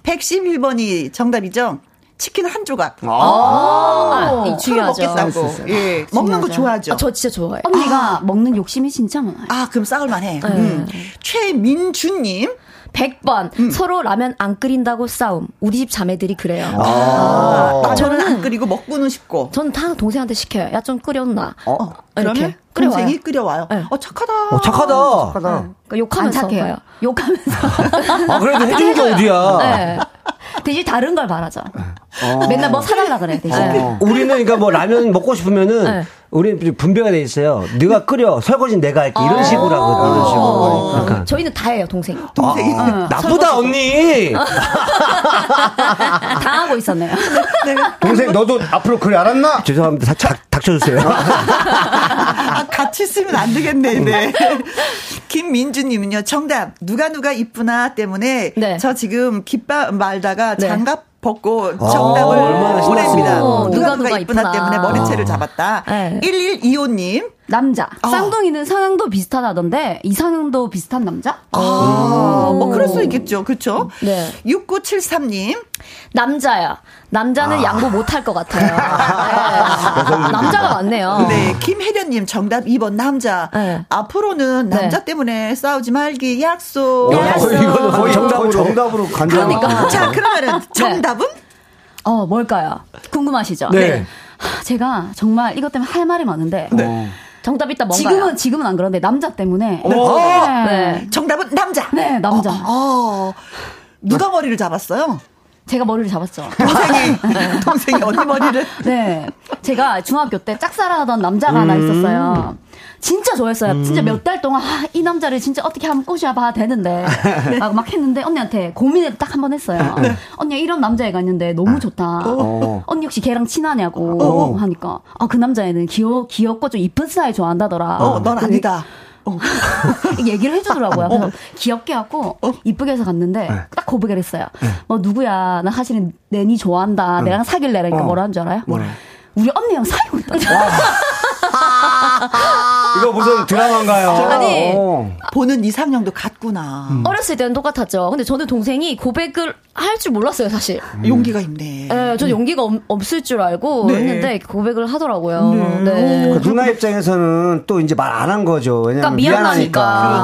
백십일 번이 정답이죠. 치킨 한 조각. 아, 아 서로 먹게 싸고. 예, 먹는 거 좋아하죠? 아, 저 진짜 좋아해요. 언니가 아. 먹는 욕심이 진짜 많아요. 아, 그럼 싸울만 해. 네. 음. 최민주님. 백 번. 음. 서로 라면 안 끓인다고 싸움. 우리 집 자매들이 그래요. 아, 아, 아 저는 안 끓이고 먹고는 싶고. 저는 다 동생한테 시켜요. 야, 좀 끓였나. 어, 이렇게. 끓여와요. 동생이 끓여와요. 네. 어, 착하다. 어, 착하다. 어, 착하다. 네. 그러니까 욕하면서. 안 착해요. 욕하면서. 아, 그래도 해준 게 어디야. 네. 대신 다른 걸 말하죠. 어. 맨날 뭐 사달라 그래, 대신. 어. 우리는 그러니까 뭐 라면 먹고 싶으면은. 네. 우리는 분배가 돼 있어요. 네가 끓여 설거지는 내가 할게 이런 식으로 하거든요. 이런 식으로. 그러니까. 저희는 다 해요, 동생. 동생이 아, 아, 나쁘다 설거지도. 언니. 당하고 있었네요. 동생 너도 앞으로 그래 알았나? 죄송합니다. 사, 자, 닥쳐주세요. 아, 같이 쓰면 안 되겠네. 네. 김민주님은요. 정답 누가 누가 이쁘나 때문에 네. 저 지금 깃밥 말다가 네. 장갑 벗고 정답을 보냅니다. 누가 누가 이쁘나 때문에 머리채를 아. 잡았다. 네. 일일이오 님. 남자. 어. 쌍둥이는 상향도 비슷하다던데 이상향도 비슷한 남자? 아, 뭐 그럴 수 있겠죠. 그렇죠? 네. 육구칠삼 님. 남자야. 남자는 아. 양보 못할 것 같아요. 네. 남자가 많네요. 네. 김혜련님 정답 이 번 남자. 네. 앞으로는 남자 네. 때문에 싸우지 말기 약속. 약속. 이거는 거의 정답으로, 정답으로 간다고. 그러니까. 자, 그러면은 정답은? 네. 어, 뭘까요? 궁금하시죠? 네. 네. 하, 제가 정말 이것 때문에 할 말이 많은데. 네. 정답이 있다 뭔가요? 지금은 지금은 안 그런데 남자 때문에. 네. 네. 네. 정답은 남자. 네, 남자. 어, 어. 누가 머리를 잡았어요? 제가 머리를 잡았죠. 동생이 네. 동생이 어디 머리를? 네, 제가 중학교 때 짝사랑하던 남자가 음. 하나 있었어요. 진짜 좋아했어요. 음. 진짜 몇 달 동안 아, 이 남자를 진짜 어떻게 한번 꼬셔봐 되는데 네. 막, 막 했는데 언니한테 고민을 딱 한 번 했어요. 네. 언니 이런 남자애가 있는데 너무 좋다. 어. 언니 혹시 걔랑 친하냐고 어. 하니까 아, 그 남자애는 귀여 귀엽고 좀 이쁜 스타일 좋아한다더라. 어, 넌 아니다. 얘기를 해주더라고요. 어. 그래서 귀엽게 하고 어? 이쁘게 해서 갔는데 네. 딱 고백을 했어요. 네. 뭐 누구야? 나 사실은 내니 좋아한다. 응. 내랑 사귈래. 그러니까 어. 뭐라 한 줄 알아요? 뭐래? 우리 언니랑 사귀고 있다. 이거 무슨 드라마인가요? 아니 오. 보는 이상형도 같구나. 음. 어렸을 때는 똑같았죠. 근데 저는 동생이 고백을 할 줄 몰랐어요, 사실. 음. 용기가 있네. 네, 저 용기가 음. 없을 줄 알고 네. 했는데 고백을 하더라고요. 네. 네. 그 누나 입장에서는 또 이제 말 안 한 거죠. 왜냐면 그러니까 미안하니까.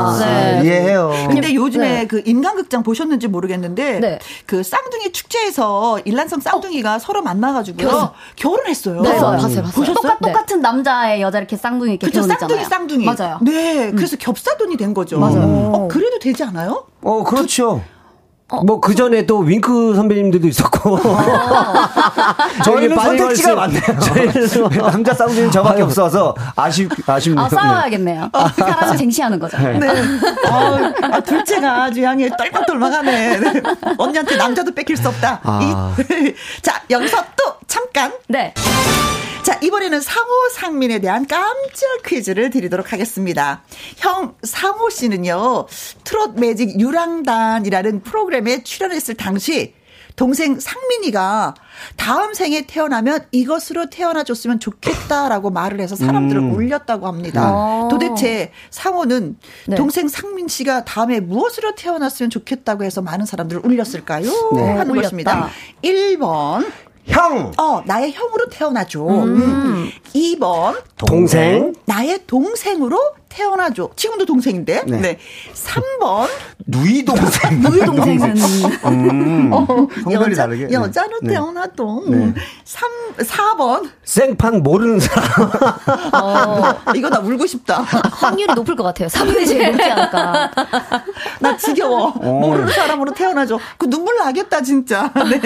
미안하니까. 네. 네. 이해해요. 근데 요즘에 네. 그 인간극장 보셨는지 모르겠는데 네. 그 쌍둥이 축제에서 일란성 쌍둥이가 어. 서로 만나가지고요 결혼했어요. 네, 봤어요, 봤어요. 보셨어요? 똑같, 똑같은 네. 남자의 여자 이렇게 쌍둥이 이렇게 결혼했잖아요. 쌍둥이 쌍둥이. 맞아요. 네. 음. 그래서 겹사돈이 된 거죠. 맞아요. 어, 그래도 되지 않아요? 어, 그렇죠. 그, 어, 뭐 그전에 또 윙크 선배님들도 있었고 저희는 선택지가 많네요. 저희는 남자 쌍둥이는 저밖에 없어서 아쉽 아쉽네요. 아, 싸워야겠네요. 아, 그 사람은 쟁취하는 거죠. 네. 네. 아, 아, 둘째가 아주 양이 떨망떨망하네. 네. 언니한테 남자도 뺏길 수 없다. 아. 이, 자, 여기서 또 잠깐. 네. 자, 이번에는 상호 상민에 대한 깜짝 퀴즈를 드리도록 하겠습니다. 형 상호 씨는요, 트롯 매직 유랑단이라는 프로그램에 출연했을 당시 동생 상민이가 다음 생에 태어나면 이것으로 태어나줬으면 좋겠다라고 말을 해서 사람들을 음. 울렸다고 합니다. 아. 도대체 상호는 네. 동생 상민 씨가 다음에 무엇으로 태어났으면 좋겠다고 해서 많은 사람들을 울렸을까요? 네. 하는 울렸다. 것입니다. 일 번 형. 어, 나의 형으로 태어나줘. 음. 이 번 동생. 나의 동생으로 태어나줘. 지금도 동생인데. 네. 네. 삼 번 누이 동생. 누이 동생은 음. 어, 성별이 여자, 다르게. 여자로 네. 태어나도. 네. 삼, 사 번 생판 모르는 사람. 어, 이거 나 울고 싶다. 확률이 높을 것 같아요. 삼 번이 제일 높지 않을까. 나 지겨워. 오. 모르는 사람으로 태어나줘. 그 눈물 나겠다 진짜. 네.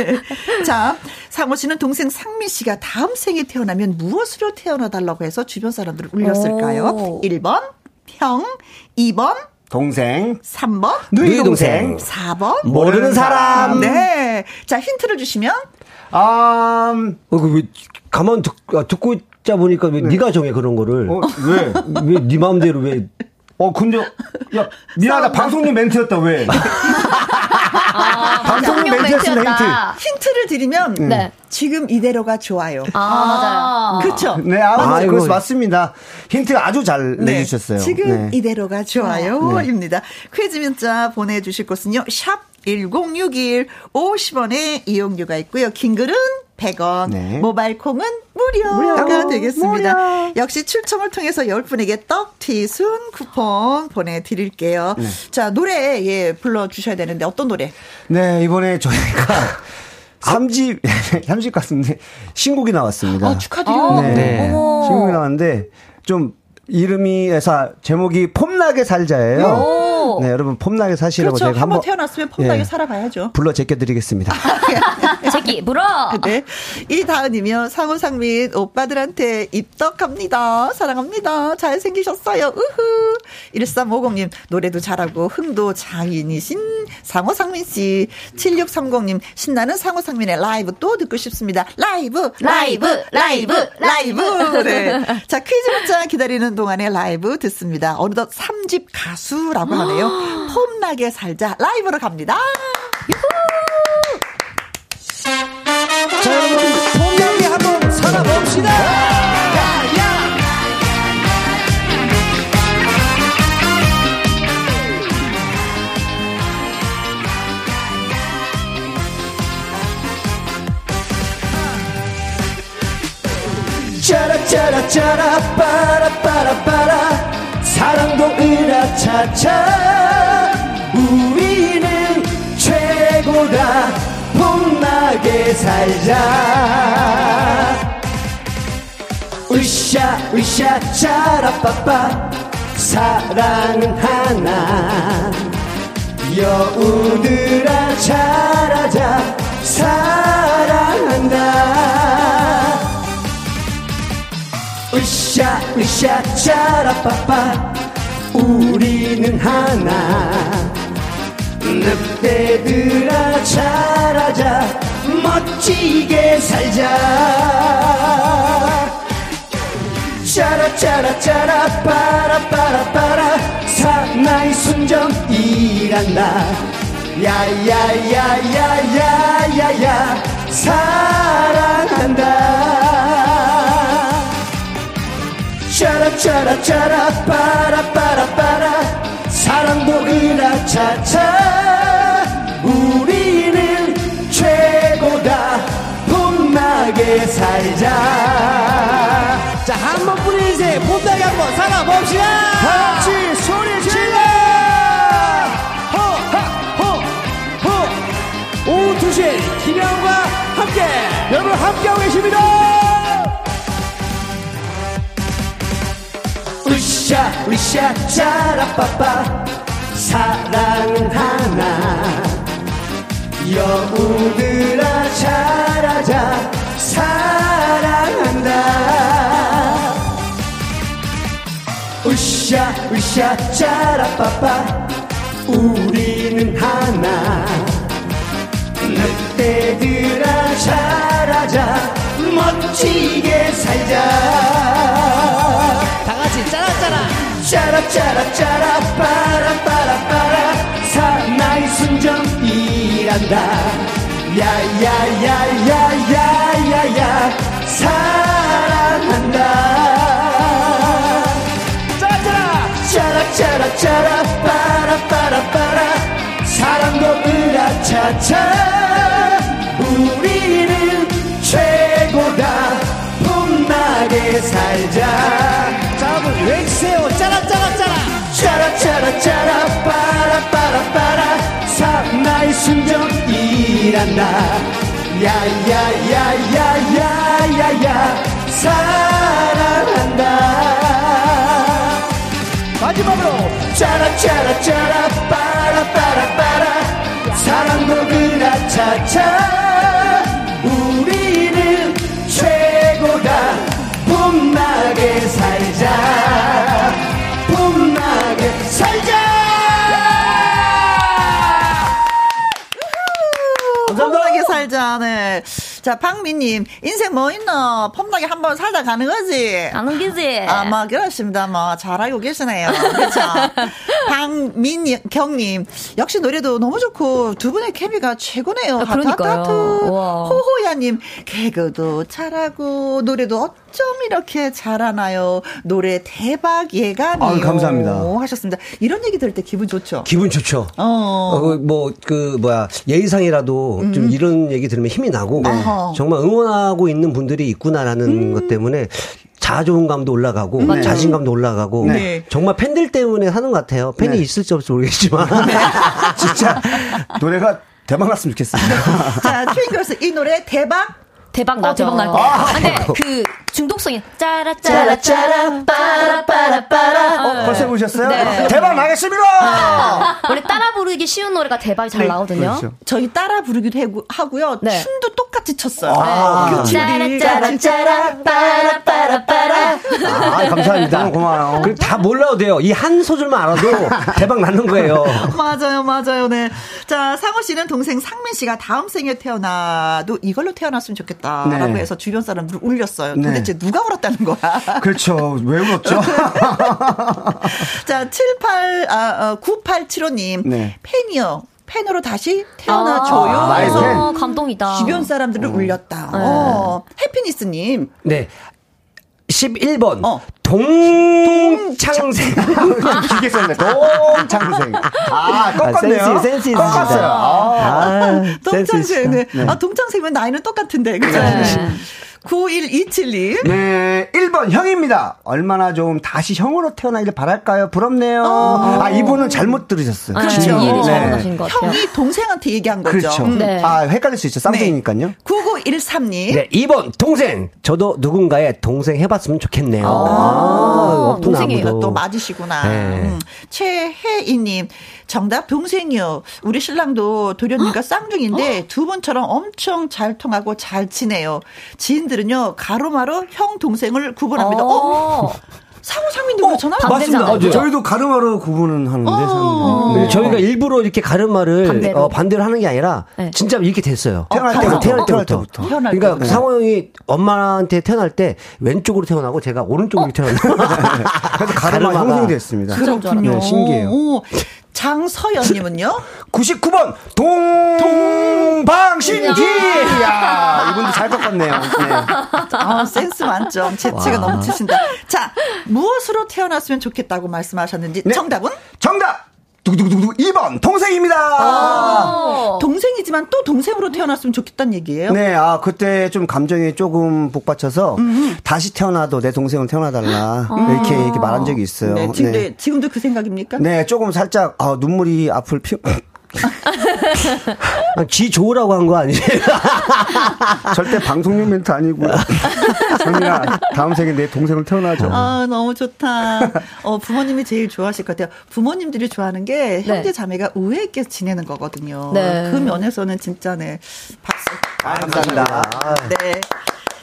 자, 상호 씨는 동생 상민 씨가 다음 생에 태어나면 무엇으로 태어나달라고 해서 주변 사람들을 울렸을까요? 오. 일 번 형, 이 번 동생, 삼 번 누이 동생, 사 번 모르는 사람. 네. 자, 힌트를 주시면 아, 음, 어, 그 왜 가만 듣, 아, 듣고 있자 보니까 왜 네. 네가 정해 그런 거를? 어, 왜? 왜 네 마음대로 왜? 어, 근데 야, 미안하다. 방송용 멘트였다. 왜? 아, 방송용 멘트였다. 힌트. 힌트를 드리면 네. 지금 이대로가 좋아요. 아, 아, 맞아요. 그렇죠. 네, 아, 그것이 맞습니다. 힌트 아주 잘 네. 내주셨어요. 지금 네. 이대로가 좋아요입니다. 네. 퀴즈 문자 보내주실 곳은요. 샵 일공육일 오십 원에 이용료가 있고요. 긴 글은 백 원, 네. 모바일 콩은 무료가 무료, 되겠습니다. 무료. 역시 추첨을 통해서 열 분에게 떡튀순 쿠폰 보내드릴게요. 네. 자, 노래 예 불러주셔야 되는데 어떤 노래? 네, 이번에 저희가 삼 집, 삼 집 같은데 신곡이 나왔습니다. 아, 축하드려요. 아, 네. 네. 신곡이 나왔는데 좀 이름이, 사, 제목이 폼나게 살자예요. 네, 여러분 폼나게 사시라고 그렇죠. 제가 한번 태어났으면 폼나게 네, 살아봐야죠. 불러 제껴드리겠습니다. 제끼 불어. 네, 이다은이며 상호상민 오빠들한테 입덕합니다. 사랑합니다. 잘생기셨어요. 우후. 일삼오공님 노래도 잘하고 흥도 장인이신 상호상민씨. 칠육삼공님 신나는 상호상민의 라이브 또 듣고 싶습니다. 라이브 라이브 라이브 라이브, 라이브. 네. 자, 퀴즈 문자 기다리는 동안에 라이브 듣습니다. 어느덧 삼 집 가수라고 하네요. 폼나게 살자 라이브로 갑니다. 자, 여러분 폼나게 한번 살아봅시다. 야야. 짜라짜라짜라 빠라빠라빠라 사랑도 으라차차 우리는 최고다 폼나게 살자 으쌰 으쌰 짜라빠빠 사랑은 하나 여우들아 잘하자 사랑한다 으쌰 으쌰 짜라빠빠 우리는 하나 늑대들아 잘하자 멋지게 살자 짜라짜라짜라 빠라빠라빠라 사나이 순정이란다 야야야야야야야 사랑한다 짜라짜라짜라 빠라빠라빠라 사랑도 으라차차 우리는 최고다 폼나게 살자 자, 한 번뿐인 인생 폼나게 한번 살아봅시다 같이 소리 질러 호하호호 오후 두 시 김영과 함께 여러분 함께하고 계십니다 으쌰 짜짜라빠빠 사랑은 하나 여우들아 잘하자 사랑한다 으쌰 으쌰 짜라빠빠 우리는 하나 늑대들아 잘하자 멋지게 살자 다같이 짜라짜라 짜라짜라짜라 빠라빠라빠라 사나이 순정 일한다 야야야야야야야 사랑한다 짜라짜라 짜라짜라짜라 빠라빠라빠라 사랑도 으라차차 우리는 최고다 빛나게 살자 여러분 외치세요 짜라짜라짜라 짜라짜라짜라 빠라빠라빠라 사나이 순정 일한다 야야야야야야야 사랑한다 마지막으로 짜라짜라짜라 빠라빠라빠라 사랑도 그라차차 우리는 최고다 봄나게 살자 봄나게 살자 봄나게 살자 네. 자 박민님 인생 뭐 있노 폼나게 한번 살다 가는 거지 가는 거지 아마 그렇습니다 뭐 잘 알고 계시네요 그렇죠 박민경님 역시 노래도 너무 좋고 두 분의 케미가 최고네요 아, 그러니까요 호호야님 개그도 잘하고 노래도 어쩜 이렇게 잘하나요 노래 대박 예감이요 아, 감사합니다 하셨습니다 이런 얘기 들을 때 기분 좋죠 기분 좋죠 어. 어, 뭐 그 뭐야 예의상이라도 음. 좀 이런 얘기 들으면 힘이 나고 아. 정말 응원하고 있는 분들이 있구나라는 음. 것 때문에 자존감도 올라가고 네. 자신감도 올라가고 네. 정말 팬들 때문에 하는 것 같아요. 팬이 네. 있을지 없을지 모르겠지만 진짜 노래가 대박 났으면 좋겠습니다. 자, 트윙걸스 이 노래 대박 대박 나죠. 어, 대박 날 거예요. 아, 근데 그 중독성이 짜라짜라 짜라 빠라빠라빠라. 어, 벌써 보셨어요? 네. 대박 나겠습니다. 아, 원래 따라 부르기 쉬운 노래가 대박이 잘 나오거든요. 그렇죠. 저희 따라 부르기도 하고, 하고요. 네. 춤도 똑같이 췄어요. 아, 짜라짜라 짜라 빠라빠라빠라. 아, 감사합니다. 너무 고마워요. 그리고 다 몰라도 돼요. 이 한 소절만 알아도 대박 나는 거예요. 맞아요, 맞아요. 네. 자, 상호 씨는 동생 상민 씨가 다음 생에 태어나도 이걸로 태어났으면 좋겠다. 네. 라고 해서 주변 사람들을 울렸어요. 네. 도대체 누가 울었다는 거야? 그렇죠. 왜 울었죠? 자, 칠팔, 아, 구팔칠오님. 네. 팬이요. 팬으로 다시 태어나줘요. 아, 그래서 감동이다. 주변 사람들을 어. 울렸다. 네. 어. 해피니스님. 네. 십일 번. 어. 동창생. 길게 썼네. 동창생. 아, 꺾었네요. 아, 센스, 센스 있으시다. 꺾었어요. 아, 동창생. 네. 네. 아, 동창생은 나이는 똑같은데. 그죠? 네. 구일이칠님. 네, 일 번 형입니다. 얼마나 좀 다시 형으로 태어나길 바랄까요? 부럽네요. 어. 아, 이분은 잘못 들으셨어요. 아, 그렇죠. 네. 잘못하신 것 같아요. 형이 동생한테 얘기한 거죠. 그렇죠. 음. 네. 아, 헷갈릴 수 있죠. 쌍둥이니까요. 네. 구구일삼님. 네, 이 번 동생. 저도 누군가의 동생 해봤으면 좋겠네요. 아, 아 동생이 또 맞으시구나. 네. 음. 최혜희님. 정답 동생이요. 우리 신랑도 도련님과 쌍둥이인데 두 분처럼 엄청 잘 통하고 잘 지내요. 지인들은요 가로마로 형 동생을 구분합니다. 어? 상호 상민도 어, 그렇잖아. 맞습니다. 아, 저희도 가르마로 구분은 하는데 어~ 네. 저희가 일부러 이렇게 가르마를 반대로, 어, 반대로 하는 게 아니라 네. 진짜 이렇게 됐어요. 어, 태어날, 때부터, 태어날 때부터. 어, 때부터. 태어날 그러니까 때부터. 상호 형이 엄마한테 태어날 때 왼쪽으로 태어나고 제가 오른쪽으로 어? 태어났어요. 그래서 가르마 형성됐습니다. 그렇군요. 네, 신기해요. 오, 장서연님은요? 구십구 번 동... 동방신기. 이야, 이분도 잘 꺾었네요. 네. 아, 센스 만점. 재치가 넘치신다. 자, 무엇으로 태어났으면 좋겠다고 말씀하셨는지 네. 정답은? 정답! 두구두구두구 이 번 동생입니다. 오. 동생이지만 또 동생으로 태어났으면 좋겠다는 얘기예요. 네, 아 그때 좀 감정이 조금 복받쳐서 음. 다시 태어나도 내 동생으로 태어나달라 음. 이렇게 이렇게 말한 적이 있어요. 네, 지금도, 네. 지금도 그 생각입니까? 네, 조금 살짝 아, 눈물이 앞을 피. 지 좋으라고 한 거 아니에요? 절대 방송용 멘트 아니고요. 정민아, 다음 생에 내 동생을 태어나죠. 아, 너무 좋다. 어, 부모님이 제일 좋아하실 것 같아요. 부모님들이 좋아하는 게 형제 네. 자매가 우애 있게 지내는 거거든요. 네. 그 면에서는 진짜 네. 박수. 아, 감사합니다. 감사합니다. 네.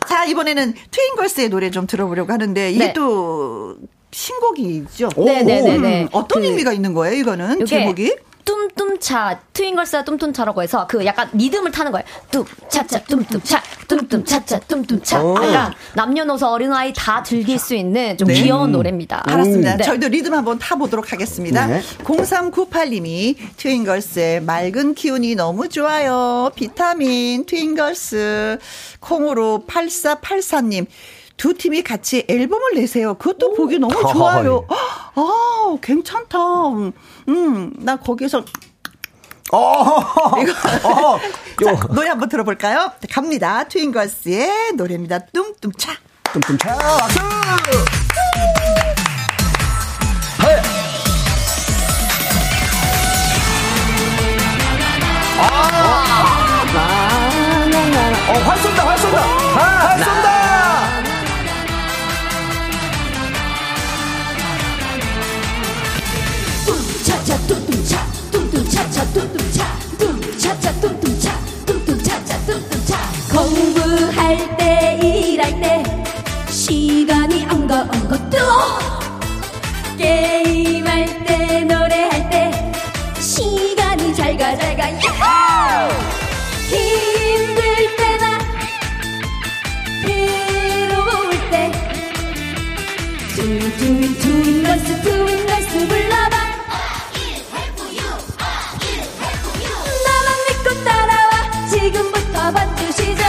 자, 이번에는 트윙걸스의 노래 좀 들어보려고 하는데 이게 네. 또 신곡이죠? 네네네. 어떤 그, 의미가 있는 거예요? 이거는 제목이? 뚠뚠차, 트윙걸스와 뚠뚠차라고 해서 그 약간 리듬을 타는 거예요. 뚠차차 뚠뚠차 뚠뚠차차 뚠뚠차. 약간 남녀노소 어린아이 다 즐길 수 있는 좀 네. 귀여운 노래입니다. 알았습니다. 네. 저희도 리듬 한번 타보도록 하겠습니다. 네. 공삼구팔님이 트윙걸스의 맑은 기운이 너무 좋아요. 비타민 트윙걸스. 콩으로 팔사팔사님. 두 팀이 같이 앨범을 내세요. 그것도 오, 보기 너무 다. 좋아요. 아, 괜찮다. 음, 나 거기서. 어, 이거. 자, 노래 한번 들어볼까요? 갑니다. 트윙걸스의 노래입니다. 뚱뚱차. 뚱뚱차. 박수! 아, 어, 활 쏜다, 활 쏜다. 아, 활 쏜다. 뚱뚱차차 뚱뚱차 뚱차차 뚱뚱차 뚱뚱차차 뚱뚱차 공부할 때 일할 때 시간이 엉거엉거 뚫어 게임할 때 노래할 때 시간이 잘가 잘가 야호 힘들 때나 괴로울 때 뚱뚱 뚱걸스 뚱걸스 불러봐 지금부터 반주 시작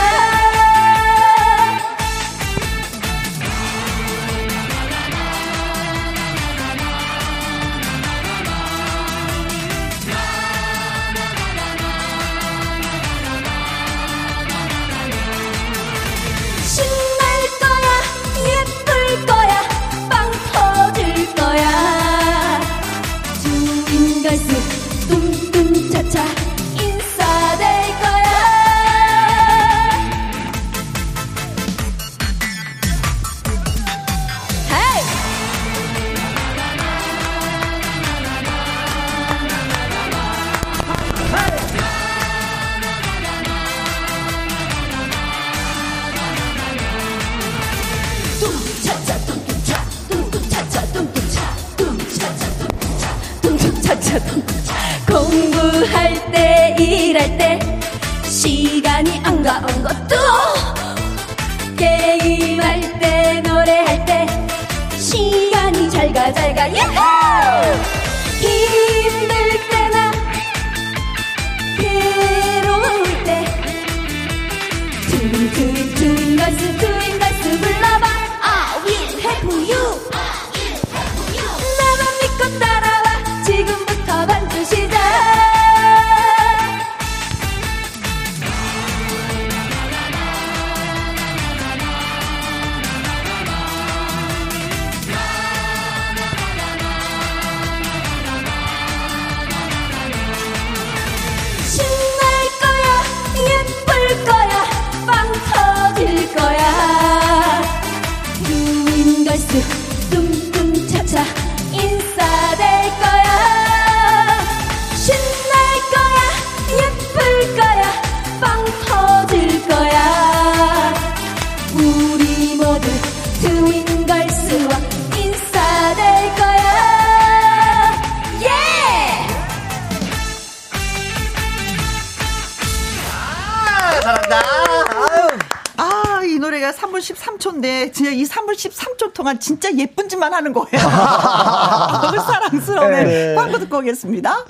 신날 거야 예쁠 거야 빵 터질 거야 트윙걸스 뚱뚱차차 공부할 때 일할 때 시간이 엉거엉거 또 게임할 때 노래할 때 시간이 잘가 잘가 야호 힘들 때나 괴로울 때 트윙 트윙걸스 트윙걸스 불러봐 I will help you 뚱뚱차차 인싸 될 거야 신날 거야 예쁠 거야 빵 터질 거야 우리 모두 트윙걸스와 인싸 될 거야 예! 아, 잘한다 이 노래가 삼 분 십삼 초인데 진짜 이 삼 분 십삼 초 동안 진짜 예쁜 짓만 하는 거예요. 너무 사랑스러워요. 광고 듣고 오겠습니다.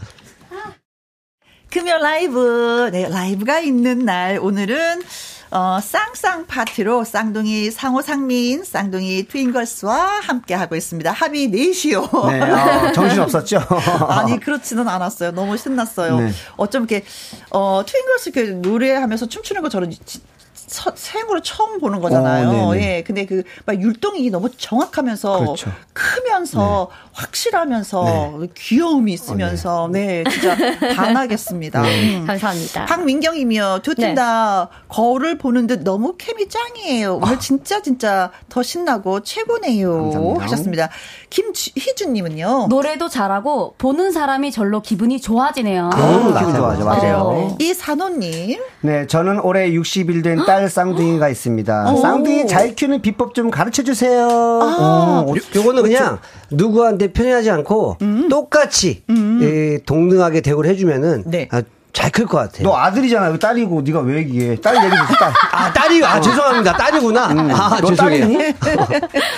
금요 라이브 네, 라이브가 있는 날 오늘은 어, 쌍쌍 파티로 쌍둥이 상호 상민 쌍둥이 트윙걸스와 함께하고 있습니다. 합이 넷이요. 네, 아, 정신없었죠. 아니 그렇지는 않았어요. 너무 신났어요. 네. 어쩜 이렇게 어, 트윙걸스 이렇게 노래하면서 춤추는 거 저는 서, 생으로 처음 보는 거잖아요. 어, 예. 근데 그 막 율동이 너무 정확하면서 그렇죠. 크면서 네. 확실하면서 네. 귀여움이 있으면서 어, 네. 네, 진짜 반하겠습니다. 네. 음. 감사합니다. 박민경이며 두 팀 다 네. 거울을 보는 듯 너무 케미 짱이에요. 오늘 아. 진짜 진짜 더 신나고 최고네요. 감사합니다. 하셨습니다. 김희준님은요. 노래도 잘하고 보는 사람이 절로 기분이 좋아지네요. 너무 아, 기분 좋아져 맞아요. 어. 이 산호님. 네, 저는 올해 육십 일 된 딸 쌍둥이가 있습니다. 오. 쌍둥이 잘 키우는 비법 좀 가르쳐 주세요. 아. 어, 요거는 그냥 누구한테 편애하지 않고 음. 똑같이 음. 예, 동등하게 대우를 해주면은. 네. 아, 잘 클 것 같아. 너 아들이잖아. 너 딸이고 네가 왜 얘기해. 딸 얘기해. 딸. 아 딸이. 아 어. 죄송합니다. 딸이구나. 음. 아 너 딸이니?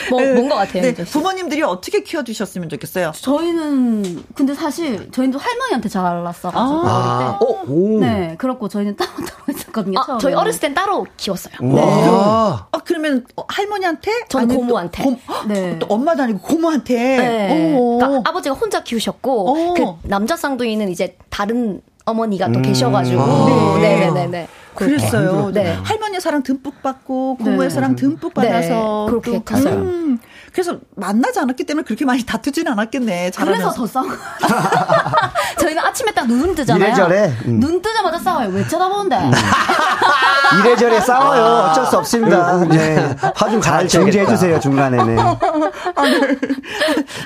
뭐, 뭔 것 같아요. 네, 부모님들이 어떻게 키워주셨으면 좋겠어요. 저희는 근데 사실 저희도 할머니한테 잘랐어가지고. 아. 아. 오, 오. 네. 그렇고 저희는 따로 따로 했었거든요. 아, 저희 어렸을 땐 따로 키웠어요. 네. 아 그러면 할머니한테? 저는 고모한테. 또, 고, 네. 또 엄마도 아니고 고모한테. 네. 그러니까 아버지가 혼자 키우셨고 그 남자 쌍둥이는 이제 다른. 어머니가 음. 또 계셔가지고 아. 네네네네. 네, 네, 네. 그랬어요. 네. 할머니의 사랑 듬뿍 받고 고모의 네. 사랑 듬뿍 받아서 네. 그렇게 갔어요. 음. 그래서 만나지 않았기 때문에 그렇게 많이 다투지는 않았겠네. 잘하면서. 그래서 더 싸워. 저희는 아침에 딱 눈 뜨잖아요. 이래저래 음. 눈 뜨자마자 싸워요. 왜 쳐다보는데? 음. 이래저래 싸워요. 아. 어쩔 수 없습니다. 네. 화 좀 잘 정지해 주세요 중간에는.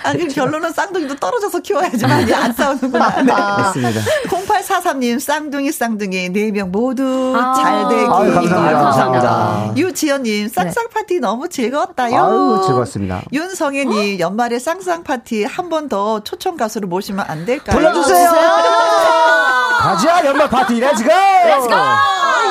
아니 결론은 쌍둥이도 떨어져서 키워야지만 이제 안 싸우는구나. 네. 맞습니다. 공팔사삼 님 쌍둥이 쌍둥이 네 명 모두 아. 잘 되기. 아유, 감사합니다. 아유, 감사합니다. 아. 유지연님 쌍쌍 파티 너무 즐거웠다요. 아유, 즐거웠습니다. 윤성애님 연말에 쌍쌍 파티 한 번 더 초청 가수를 모시면 안 될까요? 불러주세요. 가자 연말 파티 렛츠고. 렛츠고.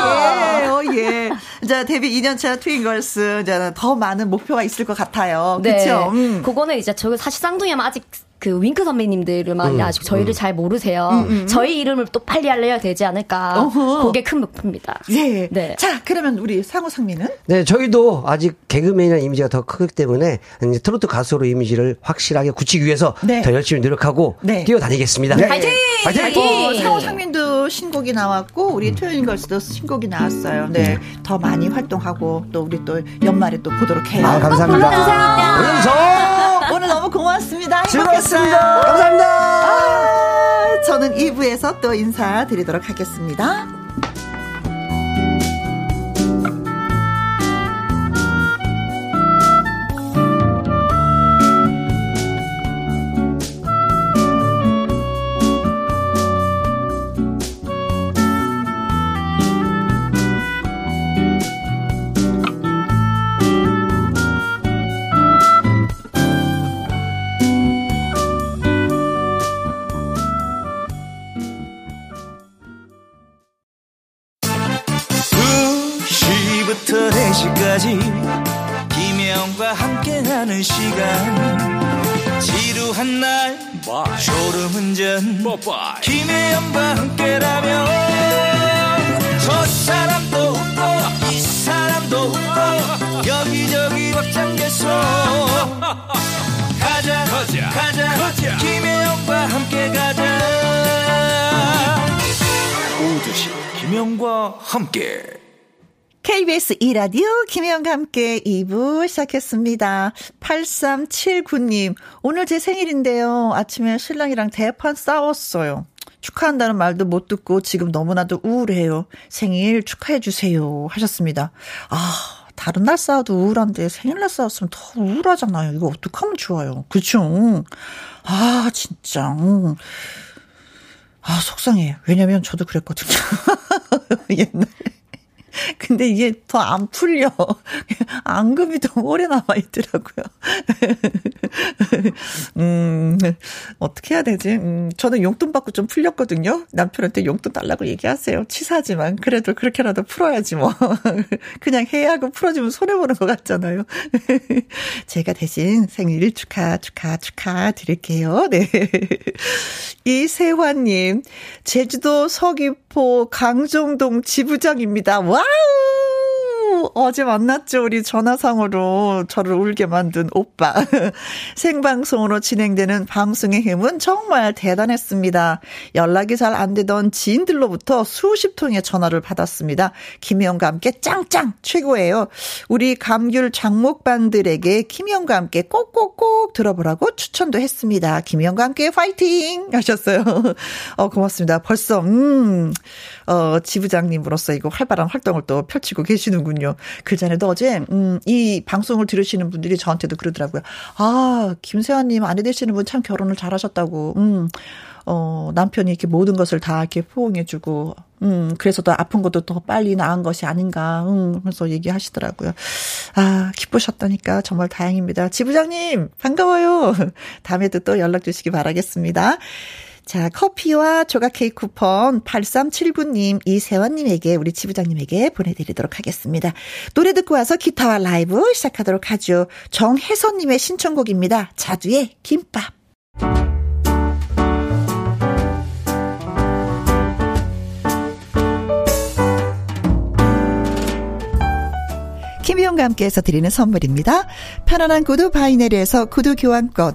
예, 오, 예. 자, 데뷔 이 년 차 트윙걸스. 이제는 더 많은 목표가 있을 것 같아요. 그렇죠? 네. 음. 그거는 이제 저 사실 쌍둥이하면 아직 그 윙크 선배님들만 음, 아직 저희를 음. 잘 모르세요. 음, 음. 저희 이름을 또 빨리 알려야 되지 않을까. 어허. 그게 큰 목표입니다. 예. 네. 자, 그러면 우리 상호 상민은? 네, 저희도 아직 개그맨이라는 이미지가 더 크기 때문에 트로트 가수로 이미지를 확실하게 굳히기 위해서 네. 더 열심히 노력하고 네. 뛰어다니겠습니다. 네. 파이팅! 파이팅! 파이팅! 상호 상민도 신곡이 나왔고 우리 트윙걸스도 신곡이 나왔어요. 네. 더 많이 활동하고 또 우리 또 연말에 또 보도록 해요. 아, 감사합니다. 감사합니다. 오늘 너무 고맙습니다. 즐거웠습니다. 감사합니다. 아, 저는 이 부에서 또 인사드리도록 하겠습니다. 김혜영과 함께하는 시간 지루한 날 졸음운전 김혜영과 함께라면 저 사람도 웃고 이 사람도 웃고 여기저기 벅장개소 가자, 가자 가자 김혜영과 함께 가자 오두시 김혜영과 함께 케이비에스 이 라디오 김혜영과 함께 이 부 시작했습니다. 팔삼칠구 님 오늘 제 생일인데요. 아침에 신랑이랑 대판 싸웠어요. 축하한다는 말도 못 듣고 지금 너무나도 우울해요. 생일 축하해 주세요 하셨습니다. 아 다른 날 싸워도 우울한데 생일날 싸웠으면 더 우울하잖아요. 이거 어떡하면 좋아요. 그렇죠? 아 진짜 아 속상해. 왜냐면 저도 그랬거든요. 옛날에 근데 이게 더 안 풀려. 앙금이 더 오래 남아있더라고요. 음, 어떻게 해야 되지? 음, 저는 용돈 받고 좀 풀렸거든요. 남편한테 용돈 달라고 얘기하세요. 치사하지만. 그래도 그렇게라도 풀어야지 뭐. 그냥 해야하고 풀어주면 손해보는 것 같잖아요. 제가 대신 생일 축하, 축하, 축하 드릴게요. 네. 이세환님, 제주도 서귀포 강정동 지부장입니다. 와우! 오, 어제 만났죠. 우리 전화상으로 저를 울게 만든 오빠. 생방송으로 진행되는 방송의 힘은 정말 대단했습니다. 연락이 잘 안 되던 지인들로부터 수십 통의 전화를 받았습니다. 김희영과 함께 짱짱 최고예요. 우리 감귤 장목반들에게 김희영과 함께 꼭꼭꼭 들어보라고 추천도 했습니다. 김희영과 함께 파이팅 하셨어요. 어, 고맙습니다. 벌써 음, 어, 지부장님으로서 이거 활발한 활동을 또 펼치고 계시는군요. 그 전에도 어제 음, 이 방송을 들으시는 분들이 저한테도 그러더라고요. 아, 김세환님 아내 되시는 분 참 결혼을 잘하셨다고. 음, 어, 남편이 이렇게 모든 것을 다 이렇게 포옹해주고, 음, 그래서 더 아픈 것도 더 빨리 나은 것이 아닌가, 음, 하면서 얘기하시더라고요. 아, 기쁘셨다니까 정말 다행입니다. 지부장님 반가워요. 다음에도 또 연락 주시기 바라겠습니다. 자, 커피와 조각 케이크 쿠폰 팔삼칠구 님, 이세원님에게 우리 지부장님에게 보내드리도록 하겠습니다. 노래 듣고 와서 기타와 라이브 시작하도록 하죠. 정혜선님의 신청곡입니다. 자두의 김밥. 김희영과 함께해서 드리는 선물입니다. 편안한 구두 바이네리에서 구두 교환권,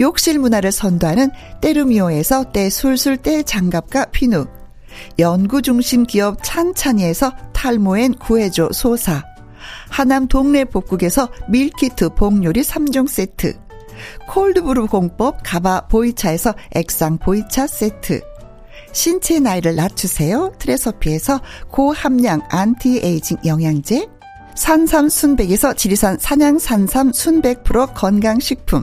욕실 문화를 선도하는 때르미오에서 때술술 때장갑과 피누, 연구중심 기업 찬찬이에서 탈모엔 구해줘 소사, 하남 동네 복국에서 밀키트 복요리 삼 종 세트, 콜드브루 공법 가바 보이차에서 액상 보이차 세트, 신체 나이를 낮추세요 트레서피에서 고함량 안티에이징 영양제, 산삼 순백에서 지리산 산양 산삼 순백 프로 건강식품,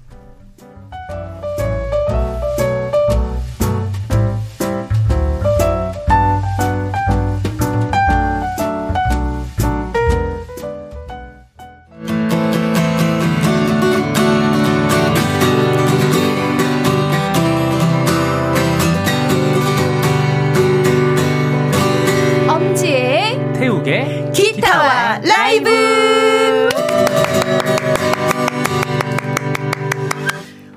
기타와 라이브.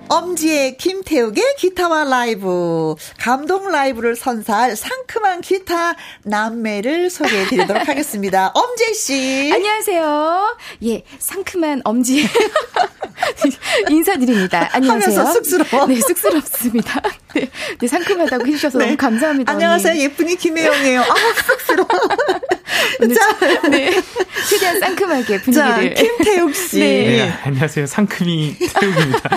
엄지의 김태욱의 기타와 라이브, 감동 라이브를 선사할 상큼한 기타 남매를 소개해드리도록 하겠습니다. 엄지혜 씨, 안녕하세요. 예, 상큼한 엄지혜 인사드립니다. 안녕하세요. 하면서 쑥스러워. 네, 쑥스럽습니다. 네, 네, 상큼하다고 해주셔서 네. 너무 감사합니다. 안녕하세요, 언니. 예쁜이 김혜영이에요. 아, 쑥스러워. 자, 네, 최대한 상큼하게 분위기를. 자, 김태욱 씨. 네. 네, 안녕하세요. 상큼이 태욱입니다.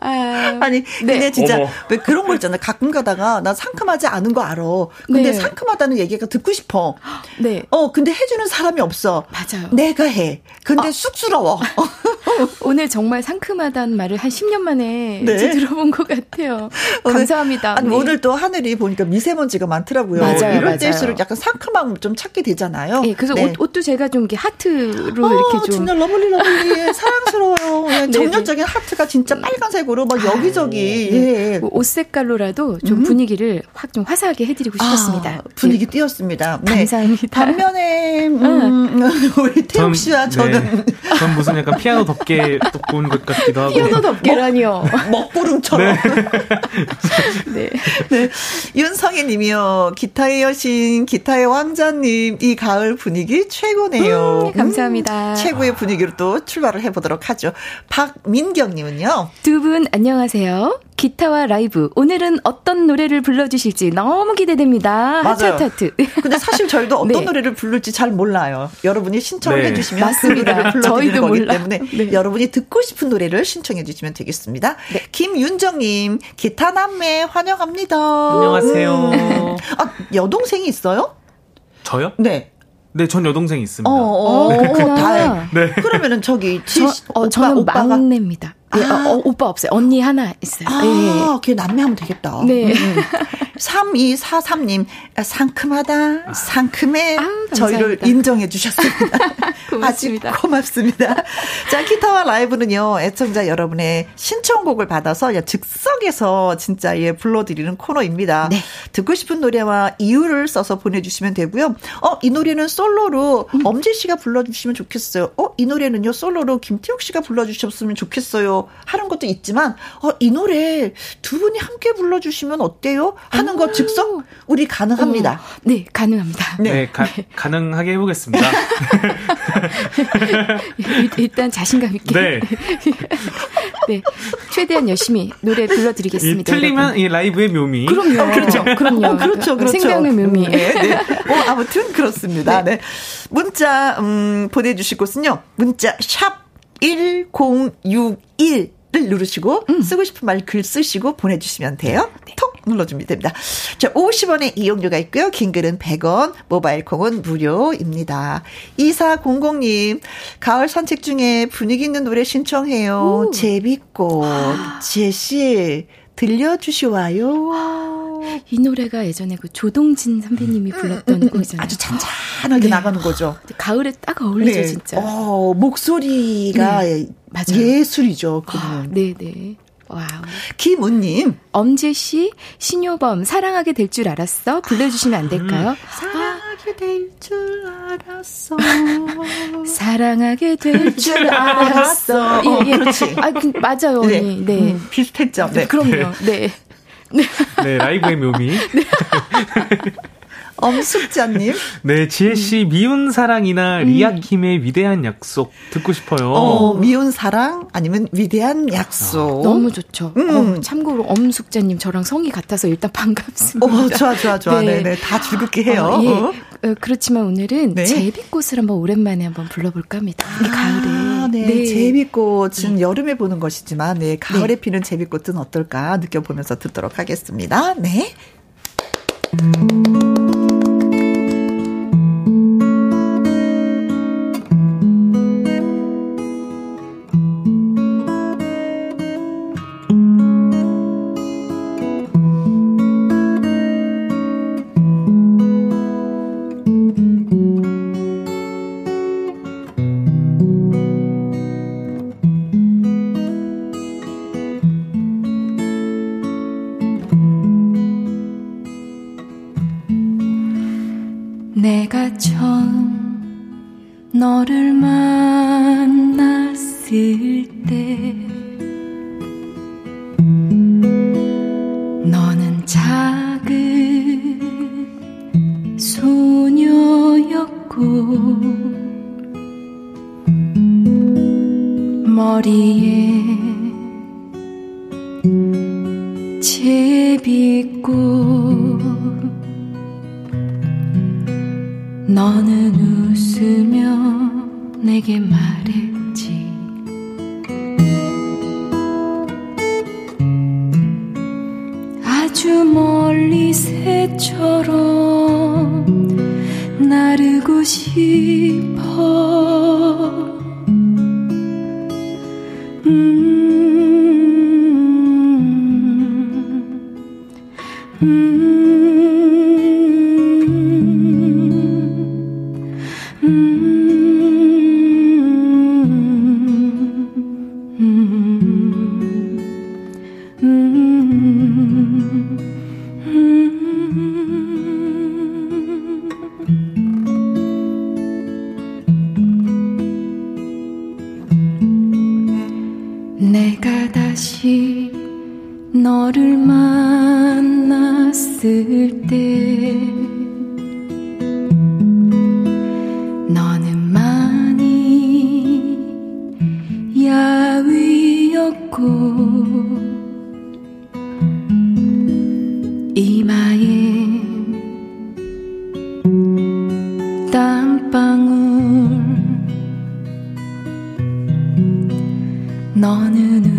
아, 아니 근데 네. 진짜 어머. 왜 그런 거 있잖아요. 가끔 가다가 나 상큼하지 않은 거 알아. 근데 네. 상큼하다는 얘기가 듣고 싶어. 네. 어, 근데 해주는 사람이 없어. 맞아요. 내가 해. 근데 아. 쑥스러워. 오늘 정말 상큼하다는 말을 한 십 년 만에 네. 이제 들어본 것 같아요. 오늘, 감사합니다. 아니, 오늘 또 하늘이 보니까 미세먼지가 많더라고요. 맞아요, 이럴 맞아요. 때일수록 약간 상큼함을 좀 찾게 되잖아요. 네, 그래서 네. 옷, 옷도 제가 좀 이렇게 하트로 어, 이렇게 좀. 진짜 러블리 러블리 사랑스러워요. 정열적인 하트가 진짜 빨간색으로 막 여기저기. 아, 네. 예. 옷 색깔로라도 좀 음. 분위기를 확 좀 화사하게 해드리고 싶었습니다. 아, 분위기 네. 띄웠습니다. 네. 감사합니다. 반면에 음, 아. 우리 태욱 씨와 저는 네. 전 무슨 약간 피아노 덕 덮개 덮고 온 것 같기도 하고. 피아노 덮개라니요. 먹구름처럼. 네. 네. 네. 윤성희 님이요. 기타의 여신, 기타의 왕자님. 이 가을 분위기 최고네요. 음, 감사합니다. 음, 최고의 분위기로 또 출발을 해보도록 하죠. 박민경 님은요. 두 분 안녕하세요. 기타와 라이브. 오늘은 어떤 노래를 불러주실지 너무 기대됩니다. 맞아요. 하트하트. 근데 사실 저희도 어떤 네. 노래를 부를지 잘 몰라요. 여러분이 신청을 네. 해주시면 맞습니다. 그 저희도 거기 몰라. 때문에 네. 여러분이 듣고 싶은 노래를 신청해주시면 되겠습니다. 네. 김윤정님 기타 남매 환영합니다. 안녕하세요. 음. 아, 여동생이 있어요? 저요? 네. 네, 전 여동생이 있습니다. 어, 네. 다행. 네. 그러면은 저기 지, 저, 어, 오빠, 저는 오빠가? 막내입니다. 예, 아. 어, 오빠 없어요. 언니 하나 있어요. 아, 걔 예. 남매하면 되겠다. 네. 음. 삼이사삼 님, 상큼하다, 상큼해. 아, 저희를 인정해 주셨습니다. 고맙습니다. 아주 고맙습니다. 자, 기타와 라이브는요, 애청자 여러분의 신청곡을 받아서 즉석에서 진짜 예, 불러드리는 코너입니다. 네. 듣고 싶은 노래와 이유를 써서 보내주시면 되고요. 어, 이 노래는 솔로로 음. 엄지 씨가 불러주시면 좋겠어요. 어, 이 노래는요, 솔로로 김태욱 씨가 불러주셨으면 좋겠어요. 하는 것도 있지만, 어, 이 노래 두 분이 함께 불러주시면 어때요? 하는 거 즉석 우리 가능합니다. 어, 네, 가능합니다. 네, 네, 가, 네. 가능하게 해보겠습니다. 일단 자신감 있게. 네. 네, 최대한 열심히 노래 불러드리겠습니다. 이, 틀리면 이 라이브의 묘미. 그럼요, 어, 그렇죠, 그럼요, 어, 그렇죠, 그렇죠. 생방의 묘미. 음, 네, 네. 어, 아무튼 그렇습니다. 네, 네. 문자 음, 보내주실 곳은요. 문자 샵 일공육일. 를 누르시고 음. 쓰고 싶은 말 글 쓰시고 보내주시면 돼요. 네. 톡 눌러주면 됩니다. 자, 오십 원의 이용료가 있고요. 긴 글은 백 원, 모바일 콩은 무료입니다. 이사공공 님, 가을 산책 중에 분위기 있는 노래 신청해요. 오. 제비꽃, 와. 제시 들려주시와요. 와. 이 노래가 예전에 그 조동진 선배님이 불렀던 음, 곡이잖아요. 아주 잔잔하게 네. 나가는 거죠. 가을에 딱 어울리죠, 네. 진짜. 어, 목소리가 네. 맞아요. 예술이죠. 아, 네네. 와우. 김은님. 엄지혜 씨, 신효범, 사랑하게 될 줄 알았어. 불러주시면 안 될까요? 음. 사랑하게 될 줄 알았어. 사랑하게 될 줄 알았어. 어, 예, 예. 그렇지. 아, 그, 맞아요, 네. 언니. 네. 음, 비슷했죠. 네. 그럼요. 네. 네. 네, 라이브의 묘미. 네. 엄숙자님. 네, 지혜씨, 미운 사랑이나 리아킴의 음. 위대한 약속 듣고 싶어요. 어, 미운 사랑 아니면 위대한 약속. 아, 너무 좋죠. 음. 어, 참고로 엄숙자님 저랑 성이 같아서 일단 반갑습니다. 어, 좋아, 좋아, 좋아. 네. 네네. 다 즐겁게 해요. 어, 예. 어. 어, 그렇지만 오늘은 네. 제비꽃을 한번 오랜만에 한번 불러볼까 합니다. 아, 가을에. 네. 네. 제비꽃은 네. 여름에 보는 것이지만, 네. 가을에 네. 피는 제비꽃은 어떨까 느껴보면서 듣도록 하겠습니다. 네.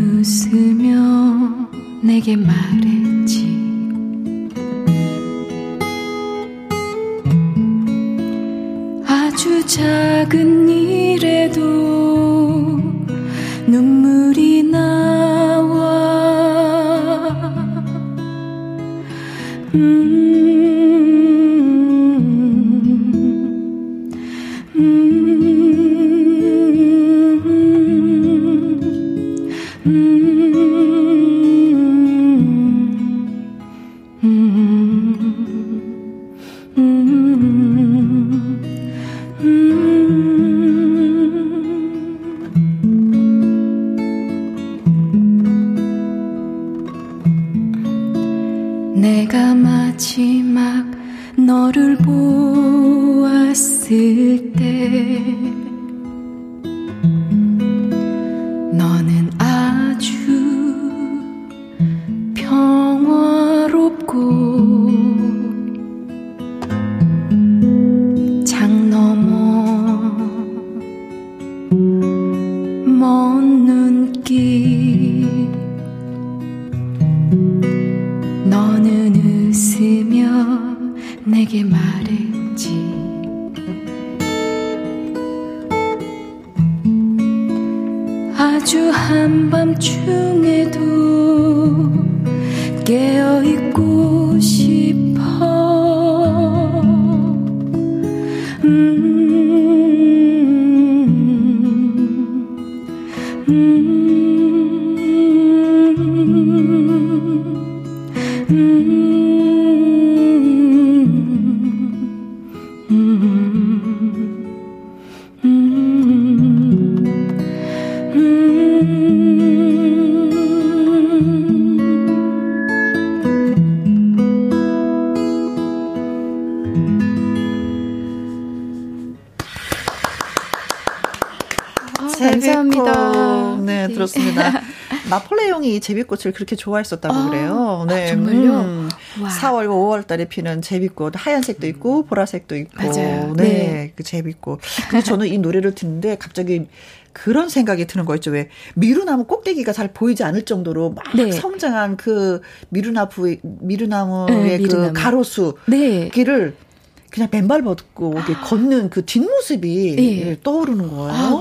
웃으며 내게 말했지. 아주 작은 일에도 눈물이 나와. 음, 음, 음, 음, 음, 음. 음. 내가 마지막 너를 보았을 때 너는 아주 평화롭고 너는 웃으며 내게 말했지. 아주 한밤중에도 깨어있고 싶어. 음. 들었습니다. 나폴레옹이 제비꽃을 그렇게 좋아했었다고 아, 그래요. 네. 아, 정말요? 음, 사월과 오월 달에 피는 제비꽃, 하얀색도 있고 보라색도 있고. 맞아요. 네, 네. 그 제비꽃. 근데 저는 이 노래를 듣는데 갑자기 그런 생각이 드는 거 있죠. 왜 미루나무 꼭대기가 잘 보이지 않을 정도로 막 네. 성장한 그 미루나 부의, 미루나무의 네, 미루나무. 그 가로수 네. 길을 그냥 맨발 벗고 걷는 그 뒷모습이 예. 떠오르는 거예요. 아,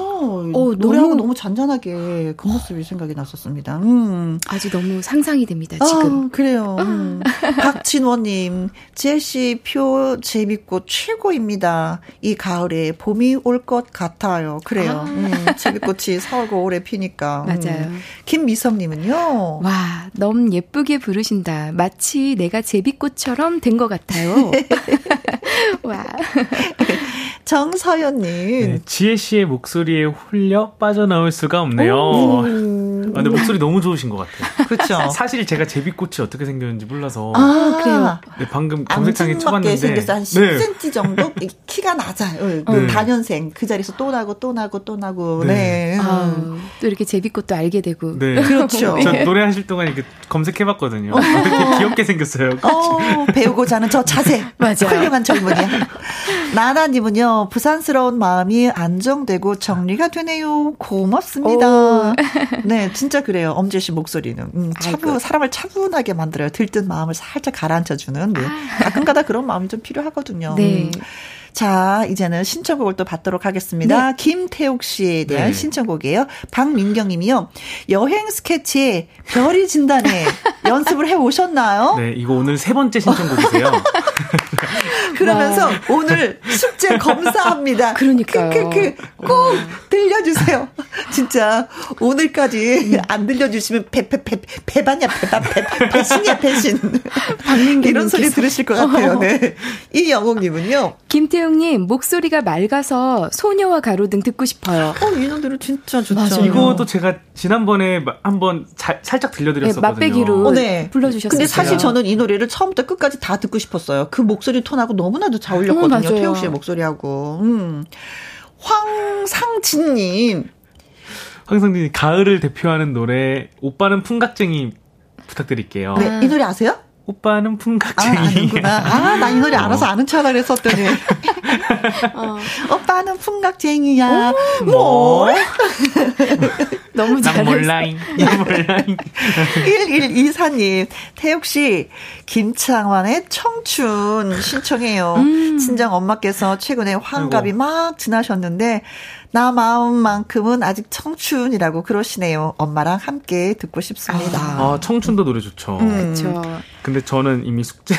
어, 노래하고 너무, 너무 잔잔하게 그 모습이 생각이 났었습니다. 음. 아주 너무 상상이 됩니다. 지금. 아, 그래요. 음. 박진원님, 지혜씨 표 제비꽃 최고입니다. 이 가을에 봄이 올 것 같아요. 그래요. 아. 음, 제비꽃이 사월과 오월에 피니까. 맞아요. 음. 김미성님은요. 와, 너무 예쁘게 부르신다. 마치 내가 제비꽃처럼 된 것 같아요. 와. 정서연님. 네, 지혜 씨의 목소리에 홀려 빠져나올 수가 없네요. 아, 근데 목소리 너무 좋으신 것 같아요. 그렇죠. 사실 제가 제비꽃이 어떻게 생겼는지 몰라서. 아, 그래요. 네, 방금 검색창에 쳐봤는데. 생겼어. 한 십 센티미터 네. 정도? 키가 낮아요. 어. 단연생. 그 자리에서 또 나고 또 나고 또 나고. 네. 네. 아, 또 이렇게 제비꽃도 알게 되고. 네. 그렇죠. 저 노래하실 동안 이렇게 검색해봤거든요. 어. 되게 귀엽게 생겼어요. 어, 배우고자 하는 저 자세. 맞아. 훌륭한 젊은이야. 나나님은요, 부산스러운 마음이 안정되고 정리가 되네요. 고맙습니다. 오. 네, 진짜 그래요. 엄지혜 씨 목소리는. 음, 차분, 사람을 차분하게 만들어요. 들뜬 마음을 살짝 가라앉혀주는. 네. 가끔가다 그런 마음이 좀 필요하거든요. 네. 자, 이제는 신청곡을 또 받도록 하겠습니다. 네. 김태욱 씨에 대한 네. 신청곡이에요. 박민경 님이요. 여행 스케치에 별이 진다네 연습을 해오셨나요? 네, 이거 오늘 세 번째 신청곡이세요. 그러면서 와. 오늘 숙제 검사합니다. 그러니까요. 크크크 꼭 들려주세요. 진짜 오늘까지 음. 안 들려주시면 배배배 배반이야 배반 배 배신이야 배신. 이런 소리 들으실 것 같아요. 네. 이 영웅님은요. 김태웅님 목소리가 맑아서 소녀와 가로등 듣고 싶어요. 어, 이 노래는 진짜 좋죠. 맞아요. 이것도 제가 지난번에 한번 자, 살짝 들려드렸었거든요. 네, 맛배기로 어, 네. 불러주셨어요. 근데 사실 저는 이 노래를 처음부터 끝까지 다 듣고 싶었어요. 그 목소리 톤하고 너무나도 잘 어울렸거든요. 음, 태욱 씨의 목소리하고. 음. 황상진님. 황상진님 가을을 대표하는 노래 오빠는 풍각쟁이 부탁드릴게요. 네, 이 노래 아세요? 오빠는 풍각쟁이. 아, 아는구나. 아, 나 이 노래 어. 알아서 아는 척을 했었더니. 어. 오빠는 풍각쟁이야. 오, 뭐? 너무 잘했어. 난 몰라잉. 난 몰라잉. 일일이사님, 태욱씨, 김창완의 청춘 신청해요. 음. 친정 엄마께서 최근에 환갑이 아이고. 막 지나셨는데, 나 마음만큼은 아직 청춘이라고 그러시네요. 엄마랑 함께 듣고 싶습니다. 아, 청춘도 노래 좋죠. 음. 그렇죠. 근데 저는 이미 숙제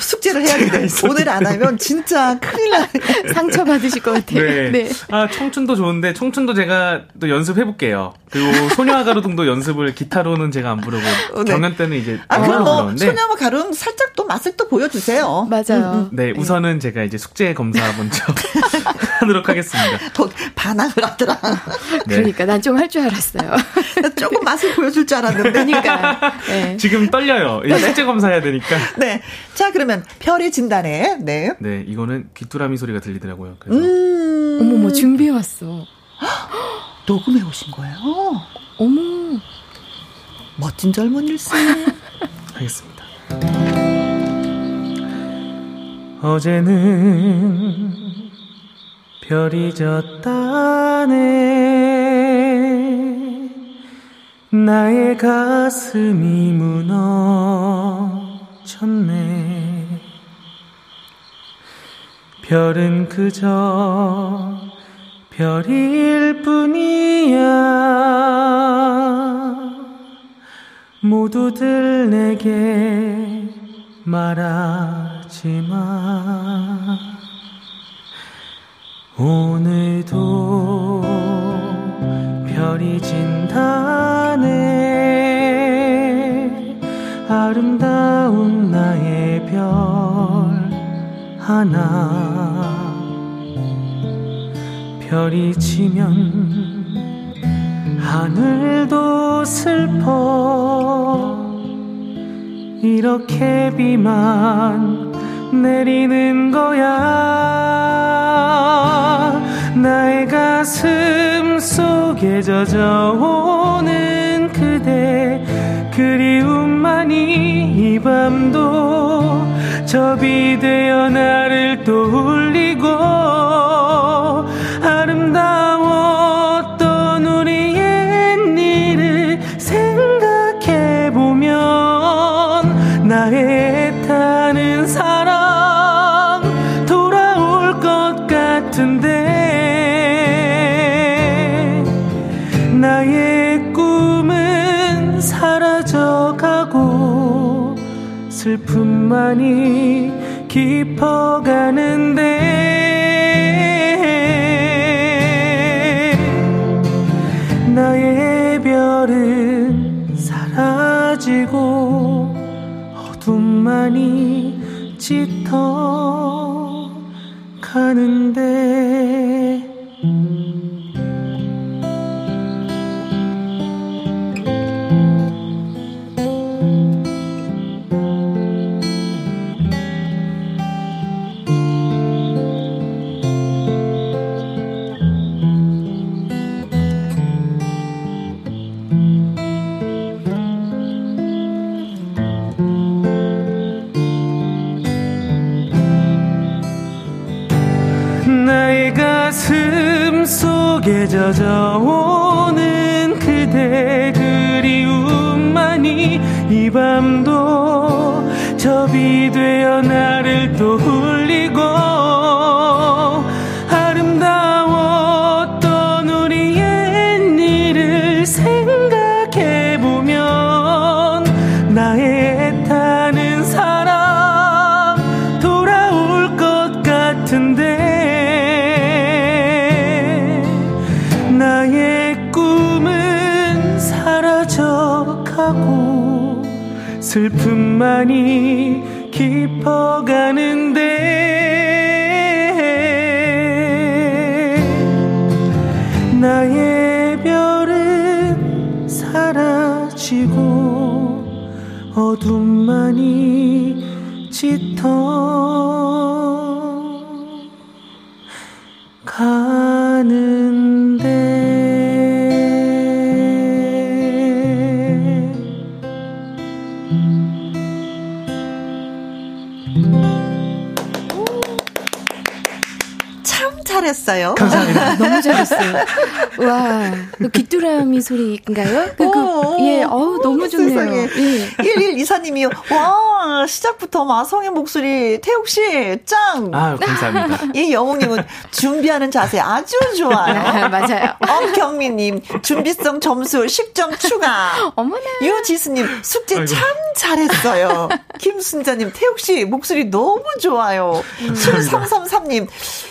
숙제를 해야 돼요. 오늘 안 하면 진짜 큰일 나. 상처 받으실 것 같아요. 네. 네. 아, 청춘도 좋은데 청춘도 제가 또 연습해 볼게요. 그리고 소녀와 가로등도 연습을 기타로는 제가 안 부르고 네. 경연 때는 이제 아, 그럼 뭐 소녀와 가로등 살짝 또 맛을 또 보여주세요. 맞아요. 음, 음. 네, 우선은 네. 제가 이제 숙제 검사 먼저 하도록 하겠습니다. 더 반항을 하더라. 네. 그러니까 난 좀 할 줄 알았어요. 조금 맛을 보여줄 줄 알았는데. 그러니까 네. 지금 떨려요. 실제 검사해야 되니까. 네. 자, 그러면 별이 진단해. 네. 네, 이거는 귀뚜라미 소리가 들리더라고요. 그래서. 음. 어머, 뭐 준비해 왔어. 녹음해 오신 거예요? 어머. 멋진 젊은 일세. 알겠습니다. 어제는 별이 졌다네. 나의 가슴이 무너졌네. 별은 그저 별일 뿐이야. 모두들 내게 말하지 마. 오늘도 별이 진다네. 아름다운 나의 별 하나. 별이 지면 하늘도 슬퍼. 이렇게 비만 내리는 거야. 나의 가슴 속에 젖어오는 그대 그리움만이 이 밤도 접이 되어 나를 또 울리고. 아름다웠던 우리의 일을 생각해보면 나의 애타는 사랑 돌아올 것 같은데. 나의 꿈은 사라져가고 슬픔만이 깊어가는데. 나의 별은 사라지고 어둠만이 짙어 가는데. 속에 젖어오는 그대 그리움만이 이 밤도 접이 되어 나를 또 울리고. 아름다웠던 우리의 일을 생각해보면 나의 애타는 사랑 돌아올 것 같은데. 슬픔만이 깊어가는데. 나의 별은 사라지고 어둠만이 짙어 가는데. 잘하셨어요. 감사합니다. 너무 잘했어요. 와, 귀뚜라미 소리인가요? 그, 그, 예, 어우, 너무 좋네요. 세상에. 예. 일일이사님이요. 와, 시작부터 마성의 목소리, 태욱 씨, 짱! 아, 감사합니다. 이 영웅님은 준비하는 자세 아주 좋아요. 아, 맞아요. 엄경민님, 준비성 점수, 십 점 추가. 어머나. 유지수님, 숙제 아이고. 참 잘했어요. 김순자님, 태욱 씨, 목소리 너무 좋아요. 칠삼삼삼님,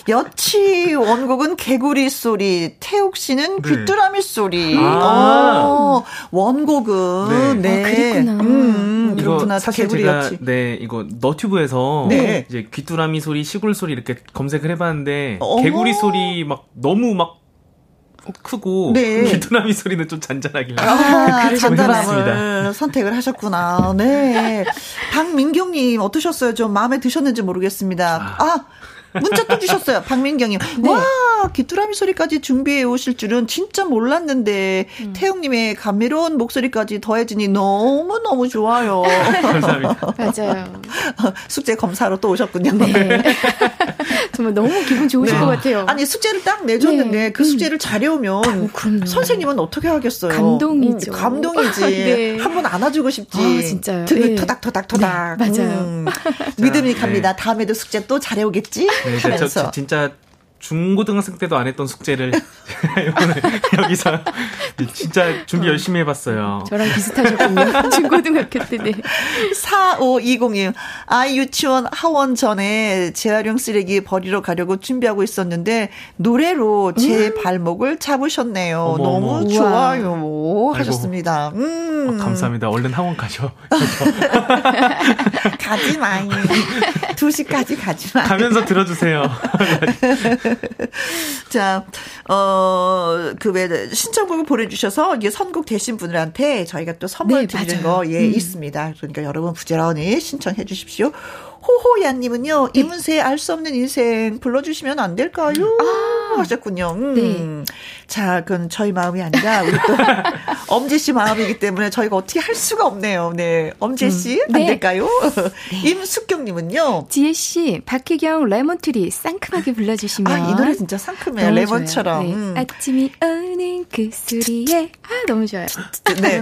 여치 원곡은 개구리 소리, 태욱 씨는 네. 귀뚜라미 소리. 아. 원곡은 네. 네. 아, 그랬구나. 음, 그렇구나. 사실 개구리 제가 여치. 네, 이거 너튜브에서 네. 이제 귀뚜라미 소리, 시골 소리 이렇게 검색을 해봤는데 어. 개구리 소리 막 너무 막 크고 네. 귀뚜라미 소리는 좀 잔잔하길래 아, 잔잔함을 선택을 하셨구나. 네, 박민경님 어떠셨어요? 좀 마음에 드셨는지 모르겠습니다. 아, 문자 또 주셨어요. 박민경님. 네. 와, 귀뚜라미 소리까지 준비해 오실 줄은 진짜 몰랐는데 음. 태웅님의 감미로운 목소리까지 더해지니 너무너무 좋아요. 감사합니다. 맞아요. 숙제 검사로 또 오셨군요. 네. 정말 너무 기분 좋으실 네. 것 같아요. 아니, 숙제를 딱 내줬는데 네. 그 숙제를 잘해오면 아, 선생님은 어떻게 하겠어요. 감동이죠. 음, 감동이지. 네. 한번 안아주고 싶지. 아, 진짜요. 등이 네. 토닥토닥토닥. 네. 맞아요. 음, 믿음이 갑니다. 네. 다음에도 숙제 또 잘해오겠지. 네, 저, 저 진짜 중고등학생 때도 안 했던 숙제를 여기서 진짜 준비 열심히 해봤어요. 저랑 비슷하셨군요. 중고등학교 때. 네. 사오이공님. 아이 유치원 하원 전에 재활용 쓰레기 버리러 가려고 준비하고 있었는데 노래로 제 음. 발목을 잡으셨네요. 어머, 너무 어머. 좋아요. 아이고, 하셨습니다. 음. 아, 감사합니다. 얼른 하원 가죠. 가지 마요. 두 시까지 가지 마요. 가면서 들어주세요. 자, 어, 그 외 신청곡을 보내주셔서 이게 선곡 되신 분들한테 저희가 또 선물 네, 드리는 거 예 음. 있습니다. 그러니까 여러분 부지런히 신청해 주십시오. 호호야님은요, 네. 이문세의 알 수 없는 인생 불러주시면 안 될까요? 아, 하셨군요. 음. 네. 자, 그건 저희 마음이 아니라, 우리 또, 엄지 씨 마음이기 때문에 저희가 어떻게 할 수가 없네요. 네. 엄지 씨, 음. 안 네. 될까요? 네. 임숙경님은요, 지혜 씨, 박혜경 레몬트리 상큼하게 불러주시면. 아, 이 노래 진짜 상큼해요. 레몬처럼. 네. 음. 아침이 오는 그 소리에. 아, 너무 좋아요. 네.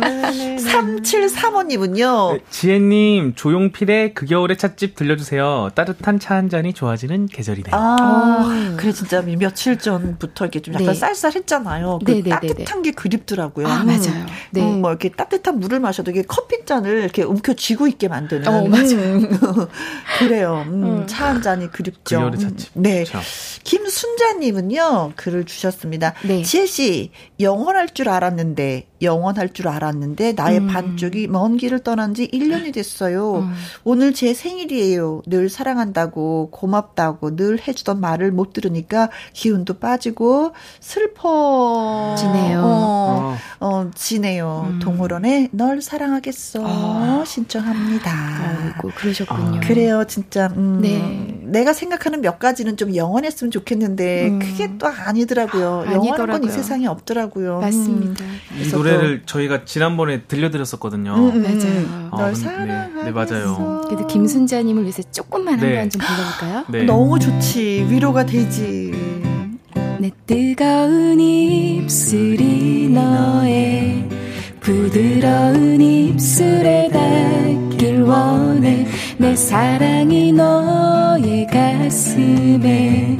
삼칠삼오님은요, 네. 지혜님, 조용필의 그 겨울의 찻집 들려 주세요. 따뜻한 차 한 잔이 좋아지는 계절이네요. 아, 그래 진짜 며칠 전부터 이렇게 좀 약간 네. 쌀쌀했잖아요. 그 네, 네, 따뜻한 네, 네. 게 그립더라고요. 아, 맞아요. 네. 음, 뭐 이렇게 따뜻한 물을 마셔도 이게 커피 잔을 이렇게 움켜쥐고 있게 만드는. 어, 맞아요. 그래요. 음, 음. 차 한 잔이 그립죠. 그 열의 찻집. 네. 참. 김순자님은요 글을 주셨습니다. 네. 지혜 씨, 영원할 줄 알았는데. 영원할 줄 알았는데 나의 음. 반쪽이 먼 길을 떠난 지 일 년이 됐어요. 음. 오늘 제 생일이에요. 늘 사랑한다고 고맙다고 늘 해주던 말을 못 들으니까 기운도 빠지고 슬퍼지네요. 어, 어. 어, 지네요. 음. 동물원에 널 사랑하겠어 아. 신청합니다. 아이고, 그러셨군요. 아. 그래요. 진짜 음, 네. 내가 생각하는 몇 가지는 좀 영원했으면 좋겠는데 음. 그게 또 아니더라고요. 아, 영원한 건 이 세상에 없더라고요. 맞습니다. 음. 이 노래 노래를 저희가 지난번에 들려드렸었거든요. 음, 맞아요. 어, 널 사랑하겠어. 네, 네, 맞아요. 그래도 김순자님을 위해서 조금만 네. 한번 좀 불러볼까요? 네. 너무 좋지. 위로가 되지. 내 뜨거운 입술이 너의 부드러운 입술에 닿길 원해. 내 사랑이 너의 가슴에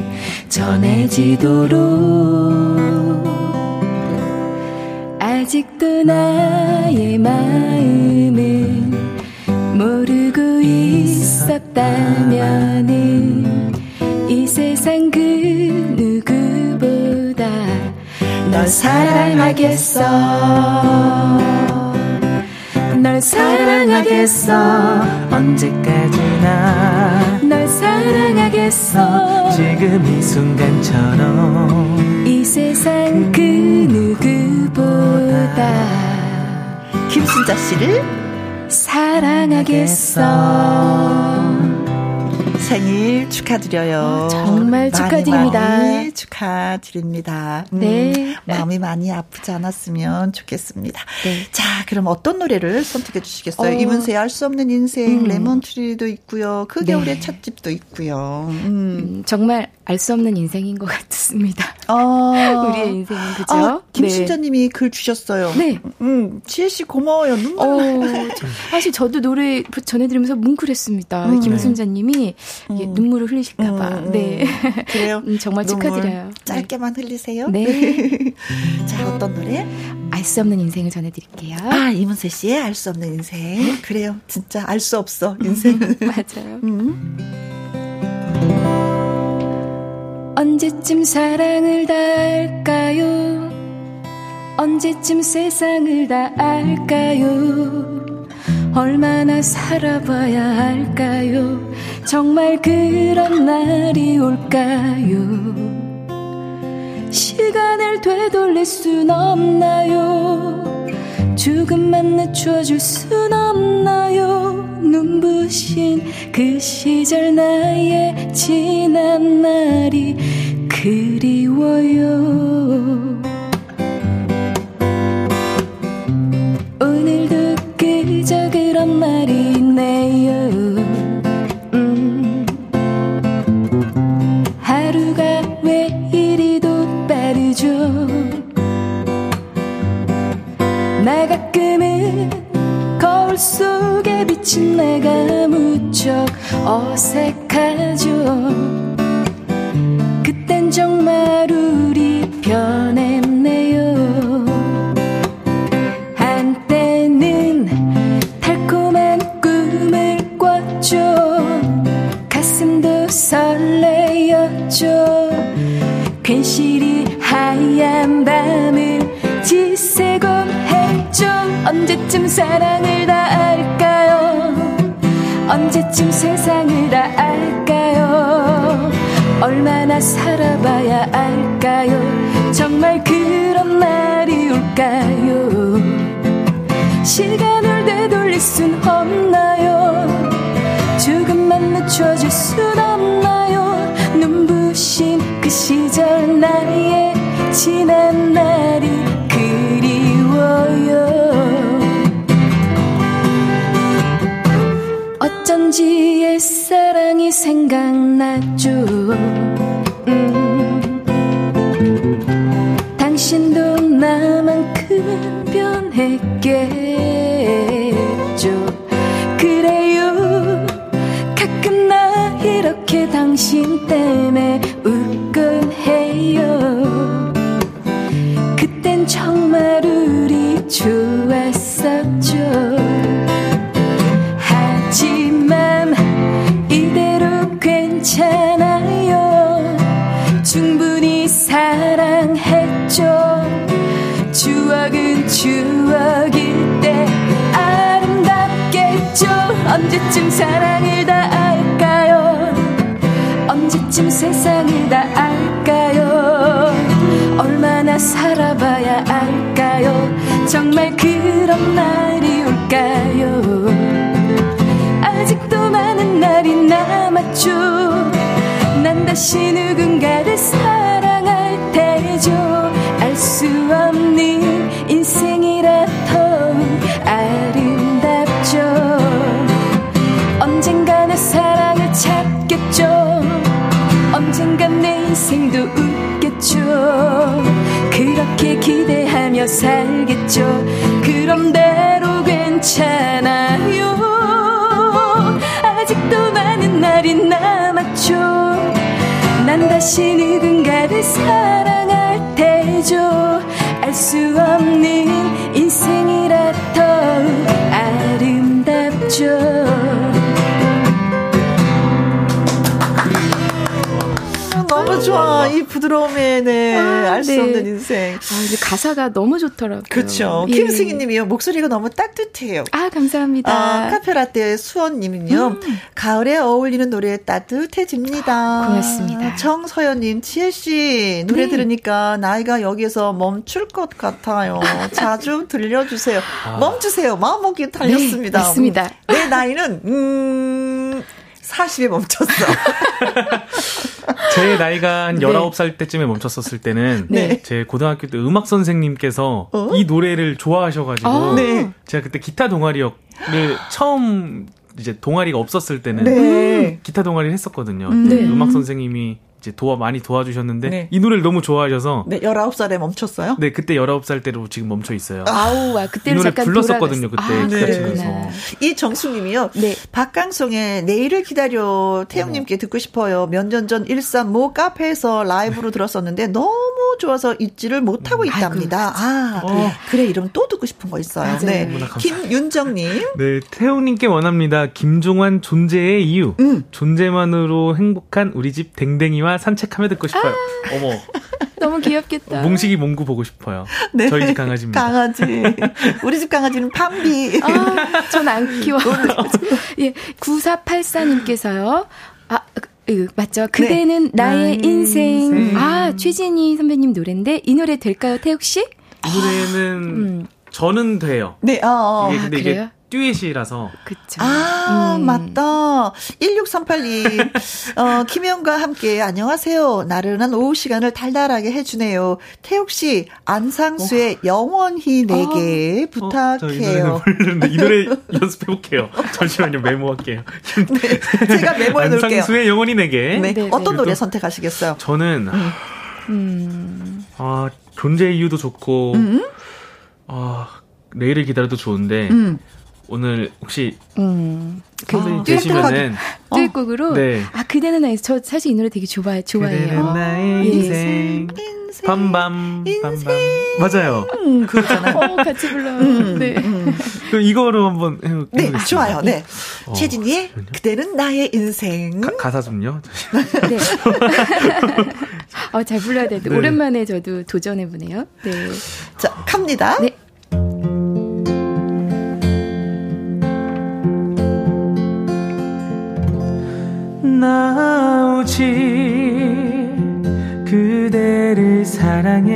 전해지도록 아직도 나의 마음을 모르고 있었다면은 이 세상 그 누구보다 널 사랑하겠어 널 사랑하겠어 언제까지나 널 사랑하겠어 지금 이 순간처럼 이 세상 그 누구보다 김순자 씨를 사랑하겠어. 생일 축하드려요. 정말 축하드립니다. 많이, 많이 축하드립니다. 음, 네. 마음이 많이 아프지 않았으면 좋겠습니다. 네. 자, 그럼 어떤 노래를 선택해 주시겠어요? 어. 이문세의 알 수 없는 인생, 음. 레몬트리도 있고요. 그 겨울의 네. 찻집도 있고요. 음. 음, 정말 알 수 없는 인생인 것 같습니다. 아. 우리의 인생은 그죠? 아, 김신자님이 네. 글 주셨어요. 네. 음, 지혜 씨 고마워요. 눈물. 어, 사실 저도 노래 전해드리면서 뭉클했습니다. 음, 김순자님이 음. 눈물을 흘리실까봐. 음, 네. 그래요. 음, 정말 축하드려요. 짧게만 네. 흘리세요. 네. 자, 어떤 노래? 알 수 없는 인생을 전해드릴게요. 아, 이문세 씨의 알 수 없는 인생. 그래요. 진짜 알 수 없어 인생은. 맞아요. 음. 언제쯤 사랑을 다 알까요? 언제쯤 세상을 다 알까요? 얼마나 살아봐야 할까요? 정말 그런 날이 올까요? 시간을 되돌릴 순 없나요? 죽음만 늦춰줄 순 없나요? 눈부신 그 시절 나의 지난 날이 그리워요. 오늘도 그저 그런 날이 있네요. 음. 하루가 왜 이리도 빠르죠? 나 가끔은 거울 속에 비친 내가 무척 어색하죠. 그땐 정말 우리 변했네요. 한때는 달콤한 꿈을 꿨죠. 가슴도 설레었죠. 괜시리 하얀 밤을 지새고 했죠. 언제쯤 사랑을 다 알까요? 언제쯤 세상을 다 알까요? 얼마나 살아봐야 알까요? 정말 그런 날이 올까요? 시간을 되돌릴 순 없나요? 조금만 늦춰줄 순 없나요? 눈부신 그 시절 나의 지난 날이 그리워요. 어쩐지 옛사랑이 생각났죠. 음. 당신도 나만큼 변했겠죠. 그래요. 가끔 나 이렇게 당신 때문에 울곤 해요. 그땐 정말 우리 좋았었죠. 하지만 이대로 괜찮아요. 충분히 사랑했죠. 추억은 추억일 때 아름답겠죠. 언제쯤 사랑을 다 알까요? 언제쯤 세상을 다 알까요? 얼마나 살아봐야 알까요? 정말 그런 날이 올까요? 아직도 많은 날이 남았죠. 난 다시 누군가를 사랑할 테죠. 알 수 없는 인생이라 더욱 아름답죠. 언젠가 내 사랑을 찾겠죠. 언젠가 내 인생도 웃겠죠. 그렇게 기대하며 살겠죠. 그럼대로 괜찮아요. 아직도 많은 날이 남았죠. 난 다시 누군가를 사랑할 테죠. 알 수 없는 인생이라 더욱 아름답죠. 너무 좋아. 이 부드러움에 네. 아, 알 수 네. 없는 인생. 아, 이제 가사가 너무 좋더라고요. 그렇죠. 예. 김승희 님이요. 목소리가 너무 따뜻해요. 아, 감사합니다. 아, 카페라떼 수원 님은요. 음. 가을에 어울리는 노래에 따뜻해집니다. 고맙습니다. 정서연 님, 지혜 씨 노래 네. 들으니까 나이가 여기에서 멈출 것 같아요. 자주 들려주세요. 아. 멈추세요. 마음먹기 달렸습니다. 네, 맞습니다. 음, 내 나이는 음... 사십에 멈췄어. 제 나이가 한 열아홉 살 때쯤에 멈췄었을 때는 네. 제 고등학교 때 음악 선생님께서 어? 이 노래를 좋아하셔가지고 아, 네. 제가 그때 기타 동아리를 처음 이제 동아리가 없었을 때는 네. 기타 동아리를 했었거든요. 네. 음악 선생님이 이제 도와 많이 도와주셨는데 네. 이 노래를 너무 좋아하셔서 네, 열아홉 살에 멈췄어요? 네, 그때 열아홉 살 때로 지금 멈춰 있어요. 아우, 아, 그때 잠깐 불렀었거든요, 그때. 아, 네. 이 정숙 님이요. 네. 박강성의 내일을 기다려 태영 님께 듣고 싶어요. 몇 년 전 일산 모 카페에서 라이브로 들었었는데 너무 좋아서 잊지를 못하고 있답니다. 아이고, 아, 어. 그래 이러면 또 듣고 싶은 거 있어요. 맞아요. 네. 김윤정 님. 네, 태영 님께 원합니다. 김종환 존재의 이유. 음. 존재만으로 행복한 우리 집 댕댕이와 산책하며 듣고 싶어요. 아~ 어머. 너무 귀엽겠다. 몽식이 몽구 보고 싶어요. 네. 저희 집 강아지입니다. 강아지. 우리 집 강아지는 팜비. 아, 전 안 키워요. 예, 구사팔사님께서요. 아, 맞죠? 그대는 네. 나의 인생. 인생. 아, 최진희 선배님 노래인데 이 노래 될까요, 태욱 씨? 이 노래는 음. 저는 돼요. 네. 어, 어. 이게 근데 아, 그래요? 이게 듀엣이라서. 그쵸. 아, 음. 맞다. 일육삼팔이. 어, 김영과 함께 안녕하세요. 나른한 오후 시간을 달달하게 해주네요. 태욱씨, 안상수의 어. 영원히 내게 어. 부탁해요. 어, 이, 이 노래 연습해볼게요. 잠시만요, 메모할게요. 네, 제가 메모해놓을게요. 안상수의 영원히 내게. 네. 네. 어떤 노래 선택하시겠어요? 저는, 음. 음. 아, 존재 이유도 좋고, 음? 아, 내일을 기다려도 좋은데, 음. 오늘 혹시 음, 그 아, 되시면은 듀엣곡으로 네. 아 그대는 나의 저 사실 이 노래 되게 좋아 좋아해요. 그대는 나의 인생, 인생 밤밤 인생 맞아요. 음, 그거잖아요. 어, 같이 불러요. 음, 네. 음. 그럼 이거로 한번 해볼게요. 네, 좋아요. 네. 어, 최진희의 그대는 나의 인생. 가, 가사 좀요. 네. 어, 잘 불러야 되는데 네. 오랜만에 저도 도전해 보네요. 네. 자, 갑니다. 네. 나 오직 그대를 사랑해.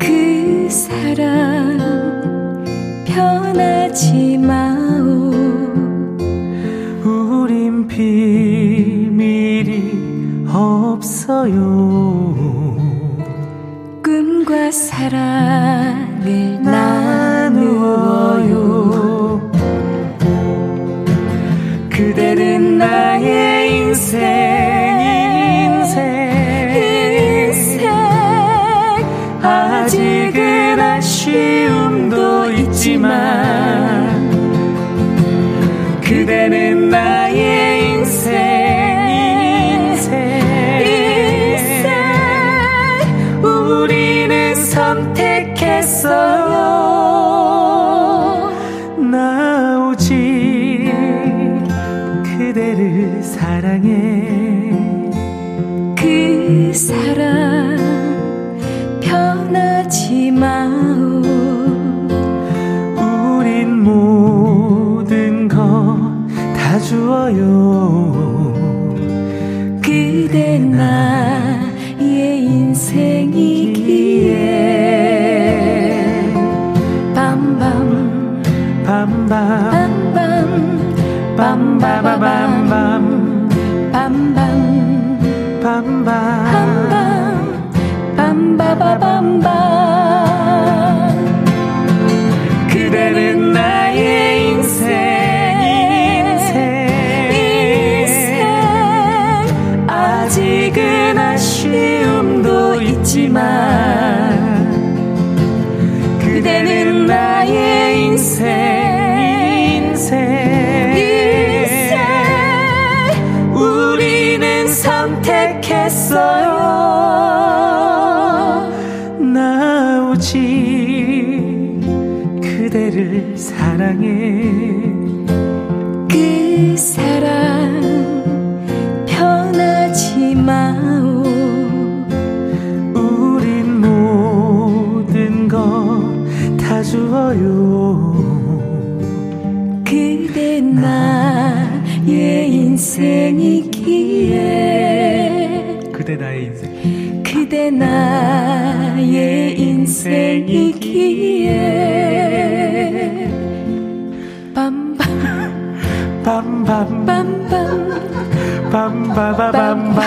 그 사랑 변하지 마오. 우린 비밀이 없어요. 꿈과 사랑을 나누어요. 그대는 나의 인생, 인생, 인생. 아직은 아쉬움도 있지만, 그대는 나의 인생, 인생, 인생. 우리는 선택했어요. 나오지. 그대를 사랑해. 그 사랑 변하지 마오. 우린 모든 거 다 주어요. 그대 나의 인생이기에. 밤밤 밤밤 밤밤 빰바바밤밤 빰밤 빰밤 빰바바밤밤. 그대는 나의 인생, 인생, 인생. 아직은 아쉬움도 있지만, 그대는 나의 인생, 인생. 선택했어요. 나 오직 그대를 사랑해. 그 사랑 변하지 마오. 우린 모든 거 다 주어요. 그대 나의 인생이기에. 그대 나의 인생. 그대 나의 인생이기에. 빰밤 빰밤 빰밤 빰바바밤밤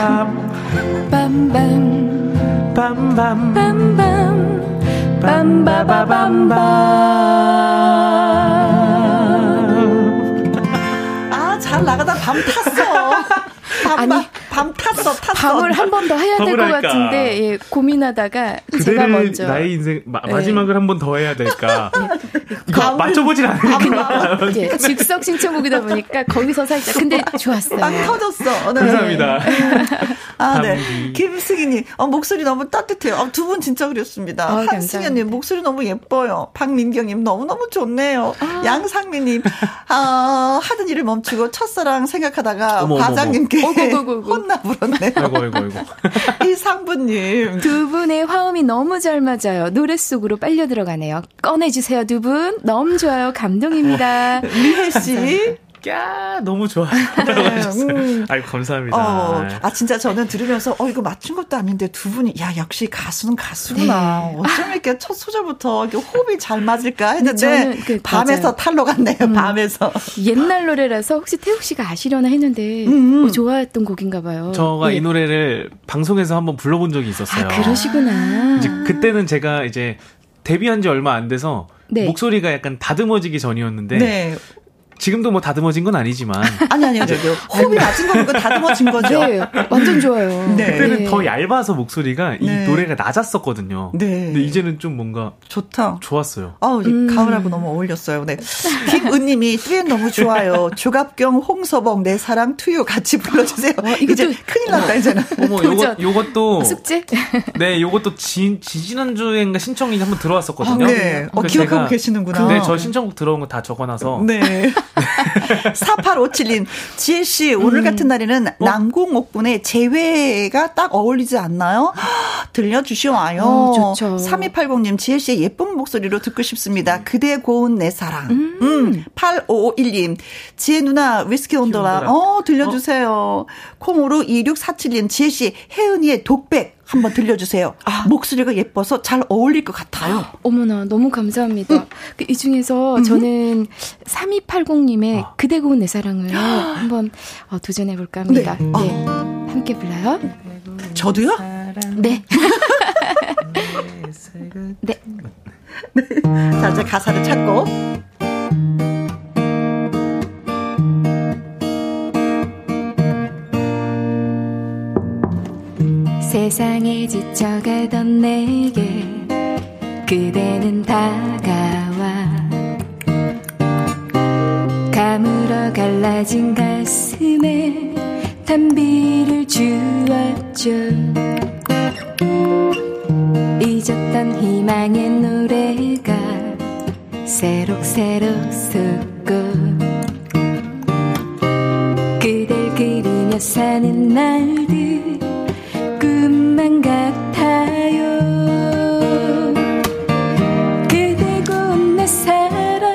빰밤 빰밤 빰밤 빰바바밤밤. 아, 잘 나가다 밤 탔어. 밤, 아니 밤. 밤 탔어, 탔어. 밤을 한 번 더 해야 될 것 같은데, 예, 고민하다가 제가 먼저. 나의 인생 마, 마지막을 예. 한 번 더 해야 될까. 이거 맞춰보질 않으니까. 예, 즉석 신청곡이다 보니까 거기서 살짝. 근데 좋았어요. 막 터졌어. 네. 감사합니다. 아, 네. 김승희님, 어, 목소리 너무 따뜻해요. 어, 두 분 진짜 그렸습니다. 어, 한승현님, 목소리 너무 예뻐요. 박민경님, 너무너무 좋네요. 아. 양상민님, 아, 하던 일을 멈추고 첫사랑 생각하다가 어머, 과장님께 어머, 어머. 어구, 어구, 어구. 혼나 불었네요. 아이고, 아이고, 아이고. 이상부님. 두 분의 화음이 너무 잘 맞아요. 노래 속으로 빨려 들어가네요. 꺼내주세요, 두 분. 너무 좋아요. 감동입니다. 미혜씨. 야, 너무 좋아요. 네, 음. 아이고, 감사합니다. 어, 아, 진짜 저는 들으면서, 어, 이거 맞춘 것도 아닌데 두 분이, 야, 역시 가수는 가수구나. 네. 어쩜 이렇게 첫 소절부터 이렇게 호흡이 잘 맞을까 했는데, 그, 밤에서 맞아요. 탈로 갔네요, 음. 밤에서. 옛날 노래라서 혹시 태욱 씨가 아시려나 했는데, 음. 어, 좋아했던 곡인가 봐요. 제가 네. 이 노래를 방송에서 한번 불러본 적이 있었어요. 아, 그러시구나. 이제 그때는 제가 이제 데뷔한 지 얼마 안 돼서, 네. 목소리가 약간 다듬어지기 전이었는데, 네. 지금도 뭐 다듬어진 건 아니지만. 아니, 아니요. 호흡이 맞은 거니까 다듬어진 거죠. 네, 완전 좋아요. 네. 그때는 네. 더 얇아서 목소리가 이 네. 노래가 낮았었거든요. 네. 근데 이제는 좀 뭔가. 좋다. 좋았어요. 아우, 음. 가을하고 너무 어울렸어요. 네. 김은님이 듀엣 너무 좋아요. 조갑경, 홍서봉, 내 사랑, 투유 같이 불러주세요. 와, 이제 큰일 났다, 이제는. 어머, 요것, 요것도. 숙제? 네, 요것도 지, 지지난주인가 신청이 한번 들어왔었거든요. 아, 네. 그러니까 어, 기억하고 계시는구나. 네, 저 신청곡 들어온 거 다 적어놔서. 네. 사팔오칠님 지혜씨 오늘 음. 같은 날에는 어? 남궁옥분의 재회가 딱 어울리지 않나요? 들려주시와요. 어, 좋죠. 삼이팔공님 지혜씨의 예쁜 목소리로 듣고 싶습니다. 그대 고운 내 사랑. 음. 음. 팔오오일님 지혜 누나 위스키 온더라 어, 들려주세요. 어? 콩으로 이육사칠님 지혜씨 혜은이의 독백 한번 들려주세요. 아, 목소리가 예뻐서 잘 어울릴 것 같아요. 아, 어머나 너무 감사합니다. 응. 그, 이 중에서 응. 저는 삼이팔공님의 아. 그대 고운 내 사랑을 아. 한번 어, 도전해볼까 합니다. 네. 네. 아. 함께 불러요. 저도요? 네. 네. 자 이제 가사를 찾고 세상에 지쳐가던 내게 그대는 다가와 가물어 갈라진 가슴에 단비를 주었죠. 잊었던 희망의 노래가 새록새록 솟고 그댈 그리며 사는 날들 꿈만 같아요. 그대 고운 내 사랑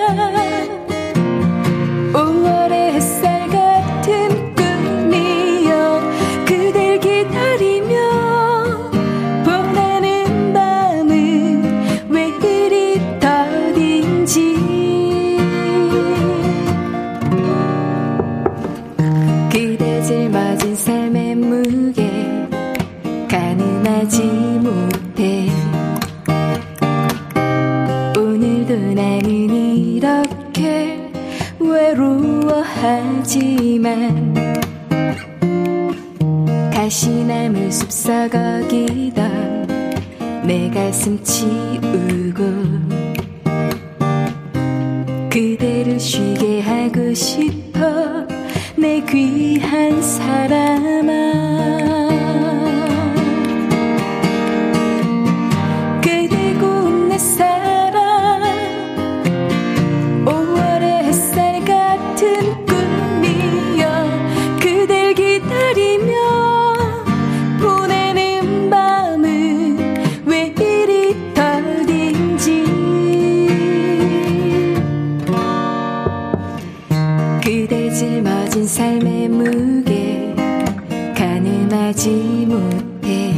오월의 햇살 같은 꿈이여 그댈 기다리며 보내는 밤은 왜 그리 더딘지 그대 짊어진 삶의 무게 가능하지 못해 오늘도 나는 이렇게 외로워하지만 가시나무 숲서거기던 내 가슴 치우고 그대를 쉬게 하고 싶어 내 귀한 사람아 삶의 무게 가늠하지 못해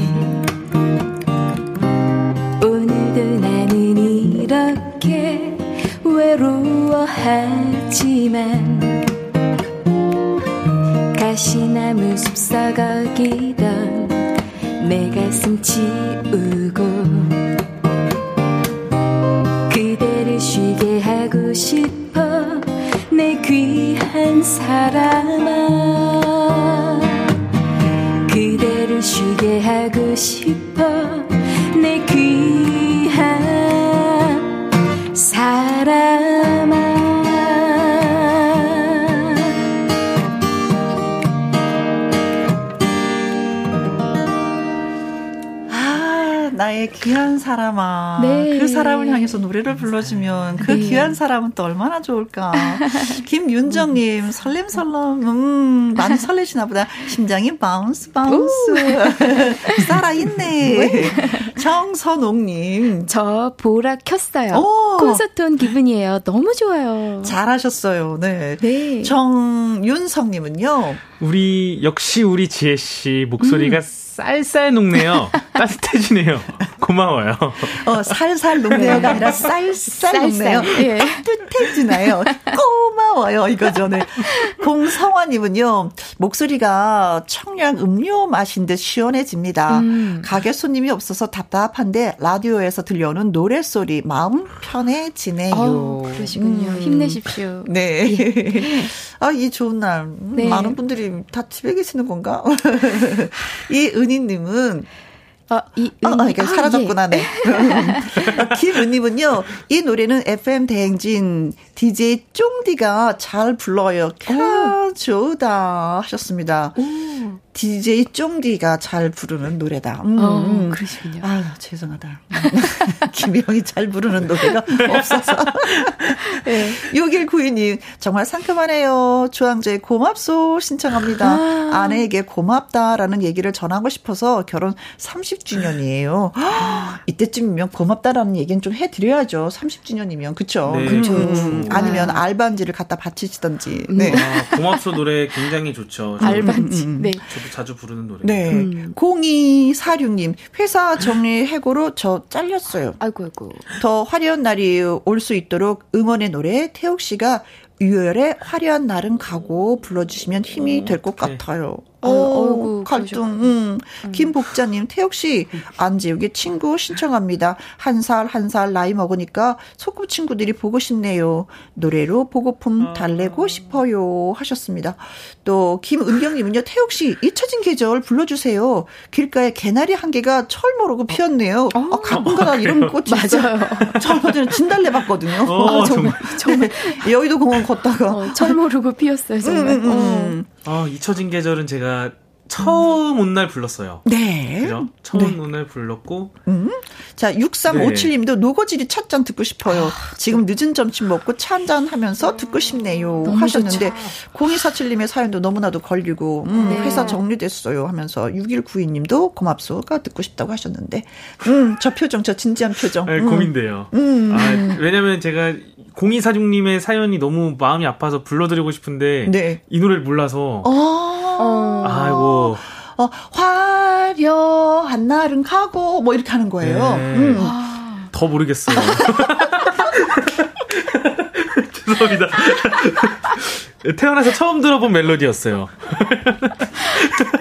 오늘도 나는 이렇게 외로워하지만 가시나무 숲서거기던 내 가슴 치우고 그대를 쉬게 하고 싶어 내 귀한 사람아 함께하고 싶어 내 귀한 사람아. 나의 귀한 사람아. 네. 그 사람을 향해서 노래를 불러주면 그 네. 귀한 사람은 또 얼마나 좋을까. 김윤정님, 설렘설렘, 음, 많이 설레시나 보다. 심장이 바운스, 바운스. 살아있네. 정선옥님. 저 보라 켰어요. 오. 콘서트 온 기분이에요. 너무 좋아요. 잘하셨어요. 네. 네. 정윤성님은요. 우리, 역시 우리 지혜씨 목소리가 음. 쌀쌀 녹네요. 따뜻해지네요. 고마워요. 어, 살살 녹네요가 아니라 쌀쌀 녹네요. 예. 따뜻해지나요. 고마워요. 이거죠. 네. 공성환님은요. 목소리가 청량 음료 마신 듯 시원해집니다. 음. 가게 손님이 없어서 답답한데 라디오에서 들려오는 노래소리 마음 편해지네요. 어, 그러시군요. 음. 힘내십시오. 네. 예. 아, 이 좋은 날 음, 네. 많은 분들이 다 집에 계시는 건가? 이 은희님은 어, 이 은... 어, 그러니까 사라졌구나. 아, 예. 네. 김은님은요. 이 노래는 에프엠 대행진 디제이 쫑디가 잘 불러요. 좋다 하셨습니다. 오. 디제이 쫑디가 잘 부르는 노래다. 음. 어, 그러시군요. 아, 죄송하다. 김영이 잘 부르는 노래가 없어서. 네. 육일구이 님, 정말 상큼하네요. 조항조의 고맙소 신청합니다. 아. 아내에게 고맙다라는 얘기를 전하고 싶어서 결혼 삼십 주년이에요. 아. 이때쯤이면 고맙다라는 얘기는 좀 해드려야죠. 삼십 주년이면. 그쵸? 네. 그쵸. 음. 아니면 알반지를 갖다 바치시던지. 네. 아, 고맙소 노래 굉장히 좋죠. 알반지. 음. 네. 저도 자주 부르는 노래. 네. 음. 공이사육 님, 회사 정리 해고로 저 잘렸어요. 아이고, 아이고. 더 화려한 날이 올 수 있도록 응원의 노래, 태욱 씨가 유열의 화려한 날은 가고 불러주시면 힘이 될 것 같아요. 어, 어이구, 갈등. 음. 음. 김복자님, 태욱 씨, 안재욱의 친구 신청합니다. 한 살 한 살 나이 먹으니까 소꿉 친구들이 보고 싶네요. 노래로 보고품 달래고 싶어요. 하셨습니다. 또 김은경님은요, 태욱 씨, 잊혀진 계절 불러주세요. 길가에 개나리 한 개가 철모르고 피었네요. 어. 아, 가끔가다 어, 이런 꽃이 맞아요. 저번에 저는 진달래 봤거든요. 어, 아, 정말. 정말. 네. 여의도 공원 걷다가 어, 철모르고 피었어요. 정말. 음, 음, 음. 어, 잊혀진 계절은 제가. 처음 온 날 불렀어요. 네. 그죠? 처음 네. 온 날 불렀고. 음. 자, 육삼오칠 님도 네. 노고지리 찻잔 듣고 싶어요. 아, 지금 네. 늦은 점심 먹고 차 한잔 하면서 듣고 싶네요. 하셨는데, 좋죠. 공이사칠 님의 사연도 너무나도 걸리고, 음, 네. 회사 정리됐어요 하면서, 육일구이 님도 고맙소가 듣고 싶다고 하셨는데, 음, 저 표정, 저 진지한 표정. 네, 음. 고민돼요. 음. 아, 왜냐면 제가 공이사육 님의 사연이 너무 마음이 아파서 불러드리고 싶은데, 네. 이 노래를 몰라서, 어. 어. 아이고. 어, 화려한 날은 가고, 뭐, 이렇게 하는 거예요. 네. 음. 아. 더 모르겠어요. 죄송합니다. 태어나서 처음 들어본 멜로디였어요.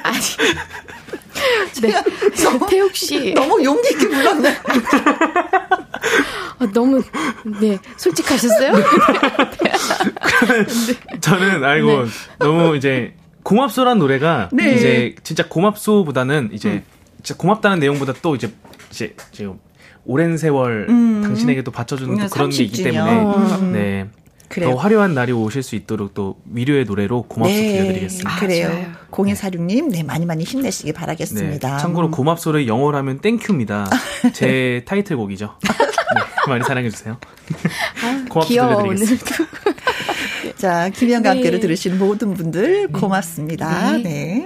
아니. 네. 너무, 태욱 씨. 너무 용기 있게 불렀네. 아, 너무, 네, 솔직하셨어요? 네. 저는, 아이고, 네. 너무 이제, 고맙소란 노래가 네. 이제 진짜 고맙소보다는 이제 음. 진짜 고맙다는 내용보다 또 이제 이제 지금 오랜 세월 음. 당신에게 또 바쳐주는 또 그런 게 있기 때문에 음. 네. 그래요. 더 화려한 날이 오실 수 있도록 또 위로의 노래로 고맙소 네. 들려드리겠습니다. 아, 그래요. 아, 공이사육 님 네, 많이 많이 힘내시길 바라겠습니다. 네. 참고로 고맙소를 영어로 하면 땡큐입니다. 제 타이틀곡이죠. 네, 많이 사랑해주세요. 아, 고맙소 들려드리겠습니다. 자, 김연과 함께를 네. 들으신 모든 분들 고맙습니다. 네. 네.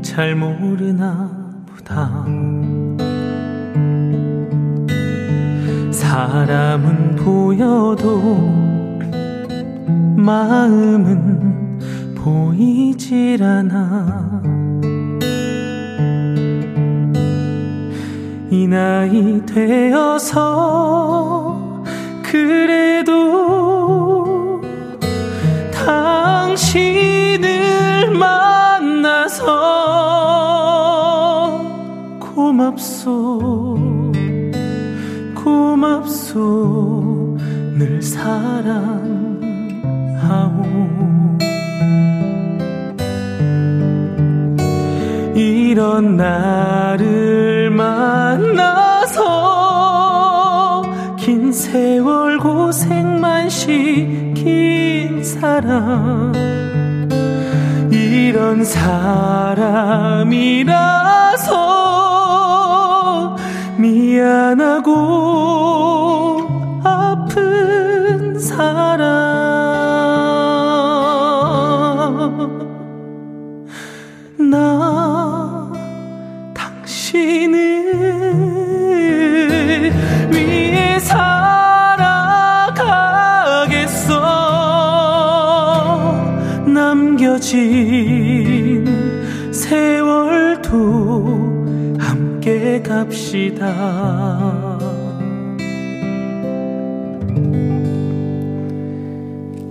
잘 모르나 보다. 사람은 보여도 마음은 보이질 않아. 이 나이 되어서 그래도 당신을 만나서 고맙소, 고맙소, 늘 사랑하오. 이런 나를 만나서 긴 세월 고생만 시킨 사람, 이런 사람이라서 미안하고 아픈 사람. 나 당신을 위해 살아가겠어. 남겨진 세월도 함께 갑시다.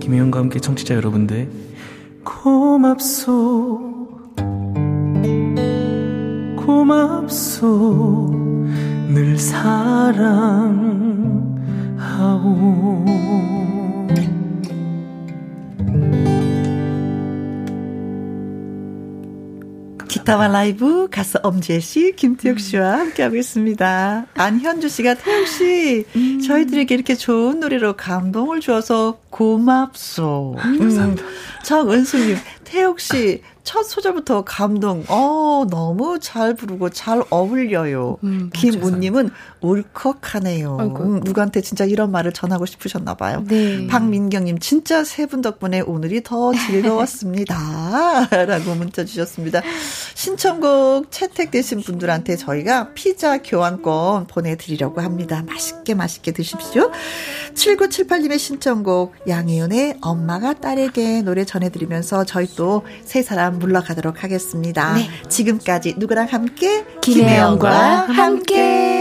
김혜영과 함께 청취자 여러분들 고맙소, 고맙소, 늘 사랑하오. 기타와 라이브 가수 엄지혜 씨, 김태욱 씨와 함께하고 있습니다. 안현주 씨가 태욱 씨, 음. 저희들에게 이렇게 좋은 노래로 감동을 주어서 고맙소. 음. 감사합니다. 정은수님, 태욱 씨 첫 소절부터 감동. 어, 너무 잘 부르고 잘 어울려요. 음, 김우님은 울컥하네요. 음, 누구한테 진짜 이런 말을 전하고 싶으셨나 봐요. 네. 박민경님, 진짜 세 분 덕분에 오늘이 더 즐거웠습니다. 라고 문자 주셨습니다. 신청곡 채택되신 분들한테 저희가 피자 교환권 보내드리려고 합니다. 맛있게 맛있게 드십시오. 칠구칠팔님의 신청곡 양희은의 엄마가 딸에게 노래 전해드리면서 저희 또 세 사람 물러가도록 하겠습니다. 네. 지금까지 누구랑 함께? 김혜영과 함께.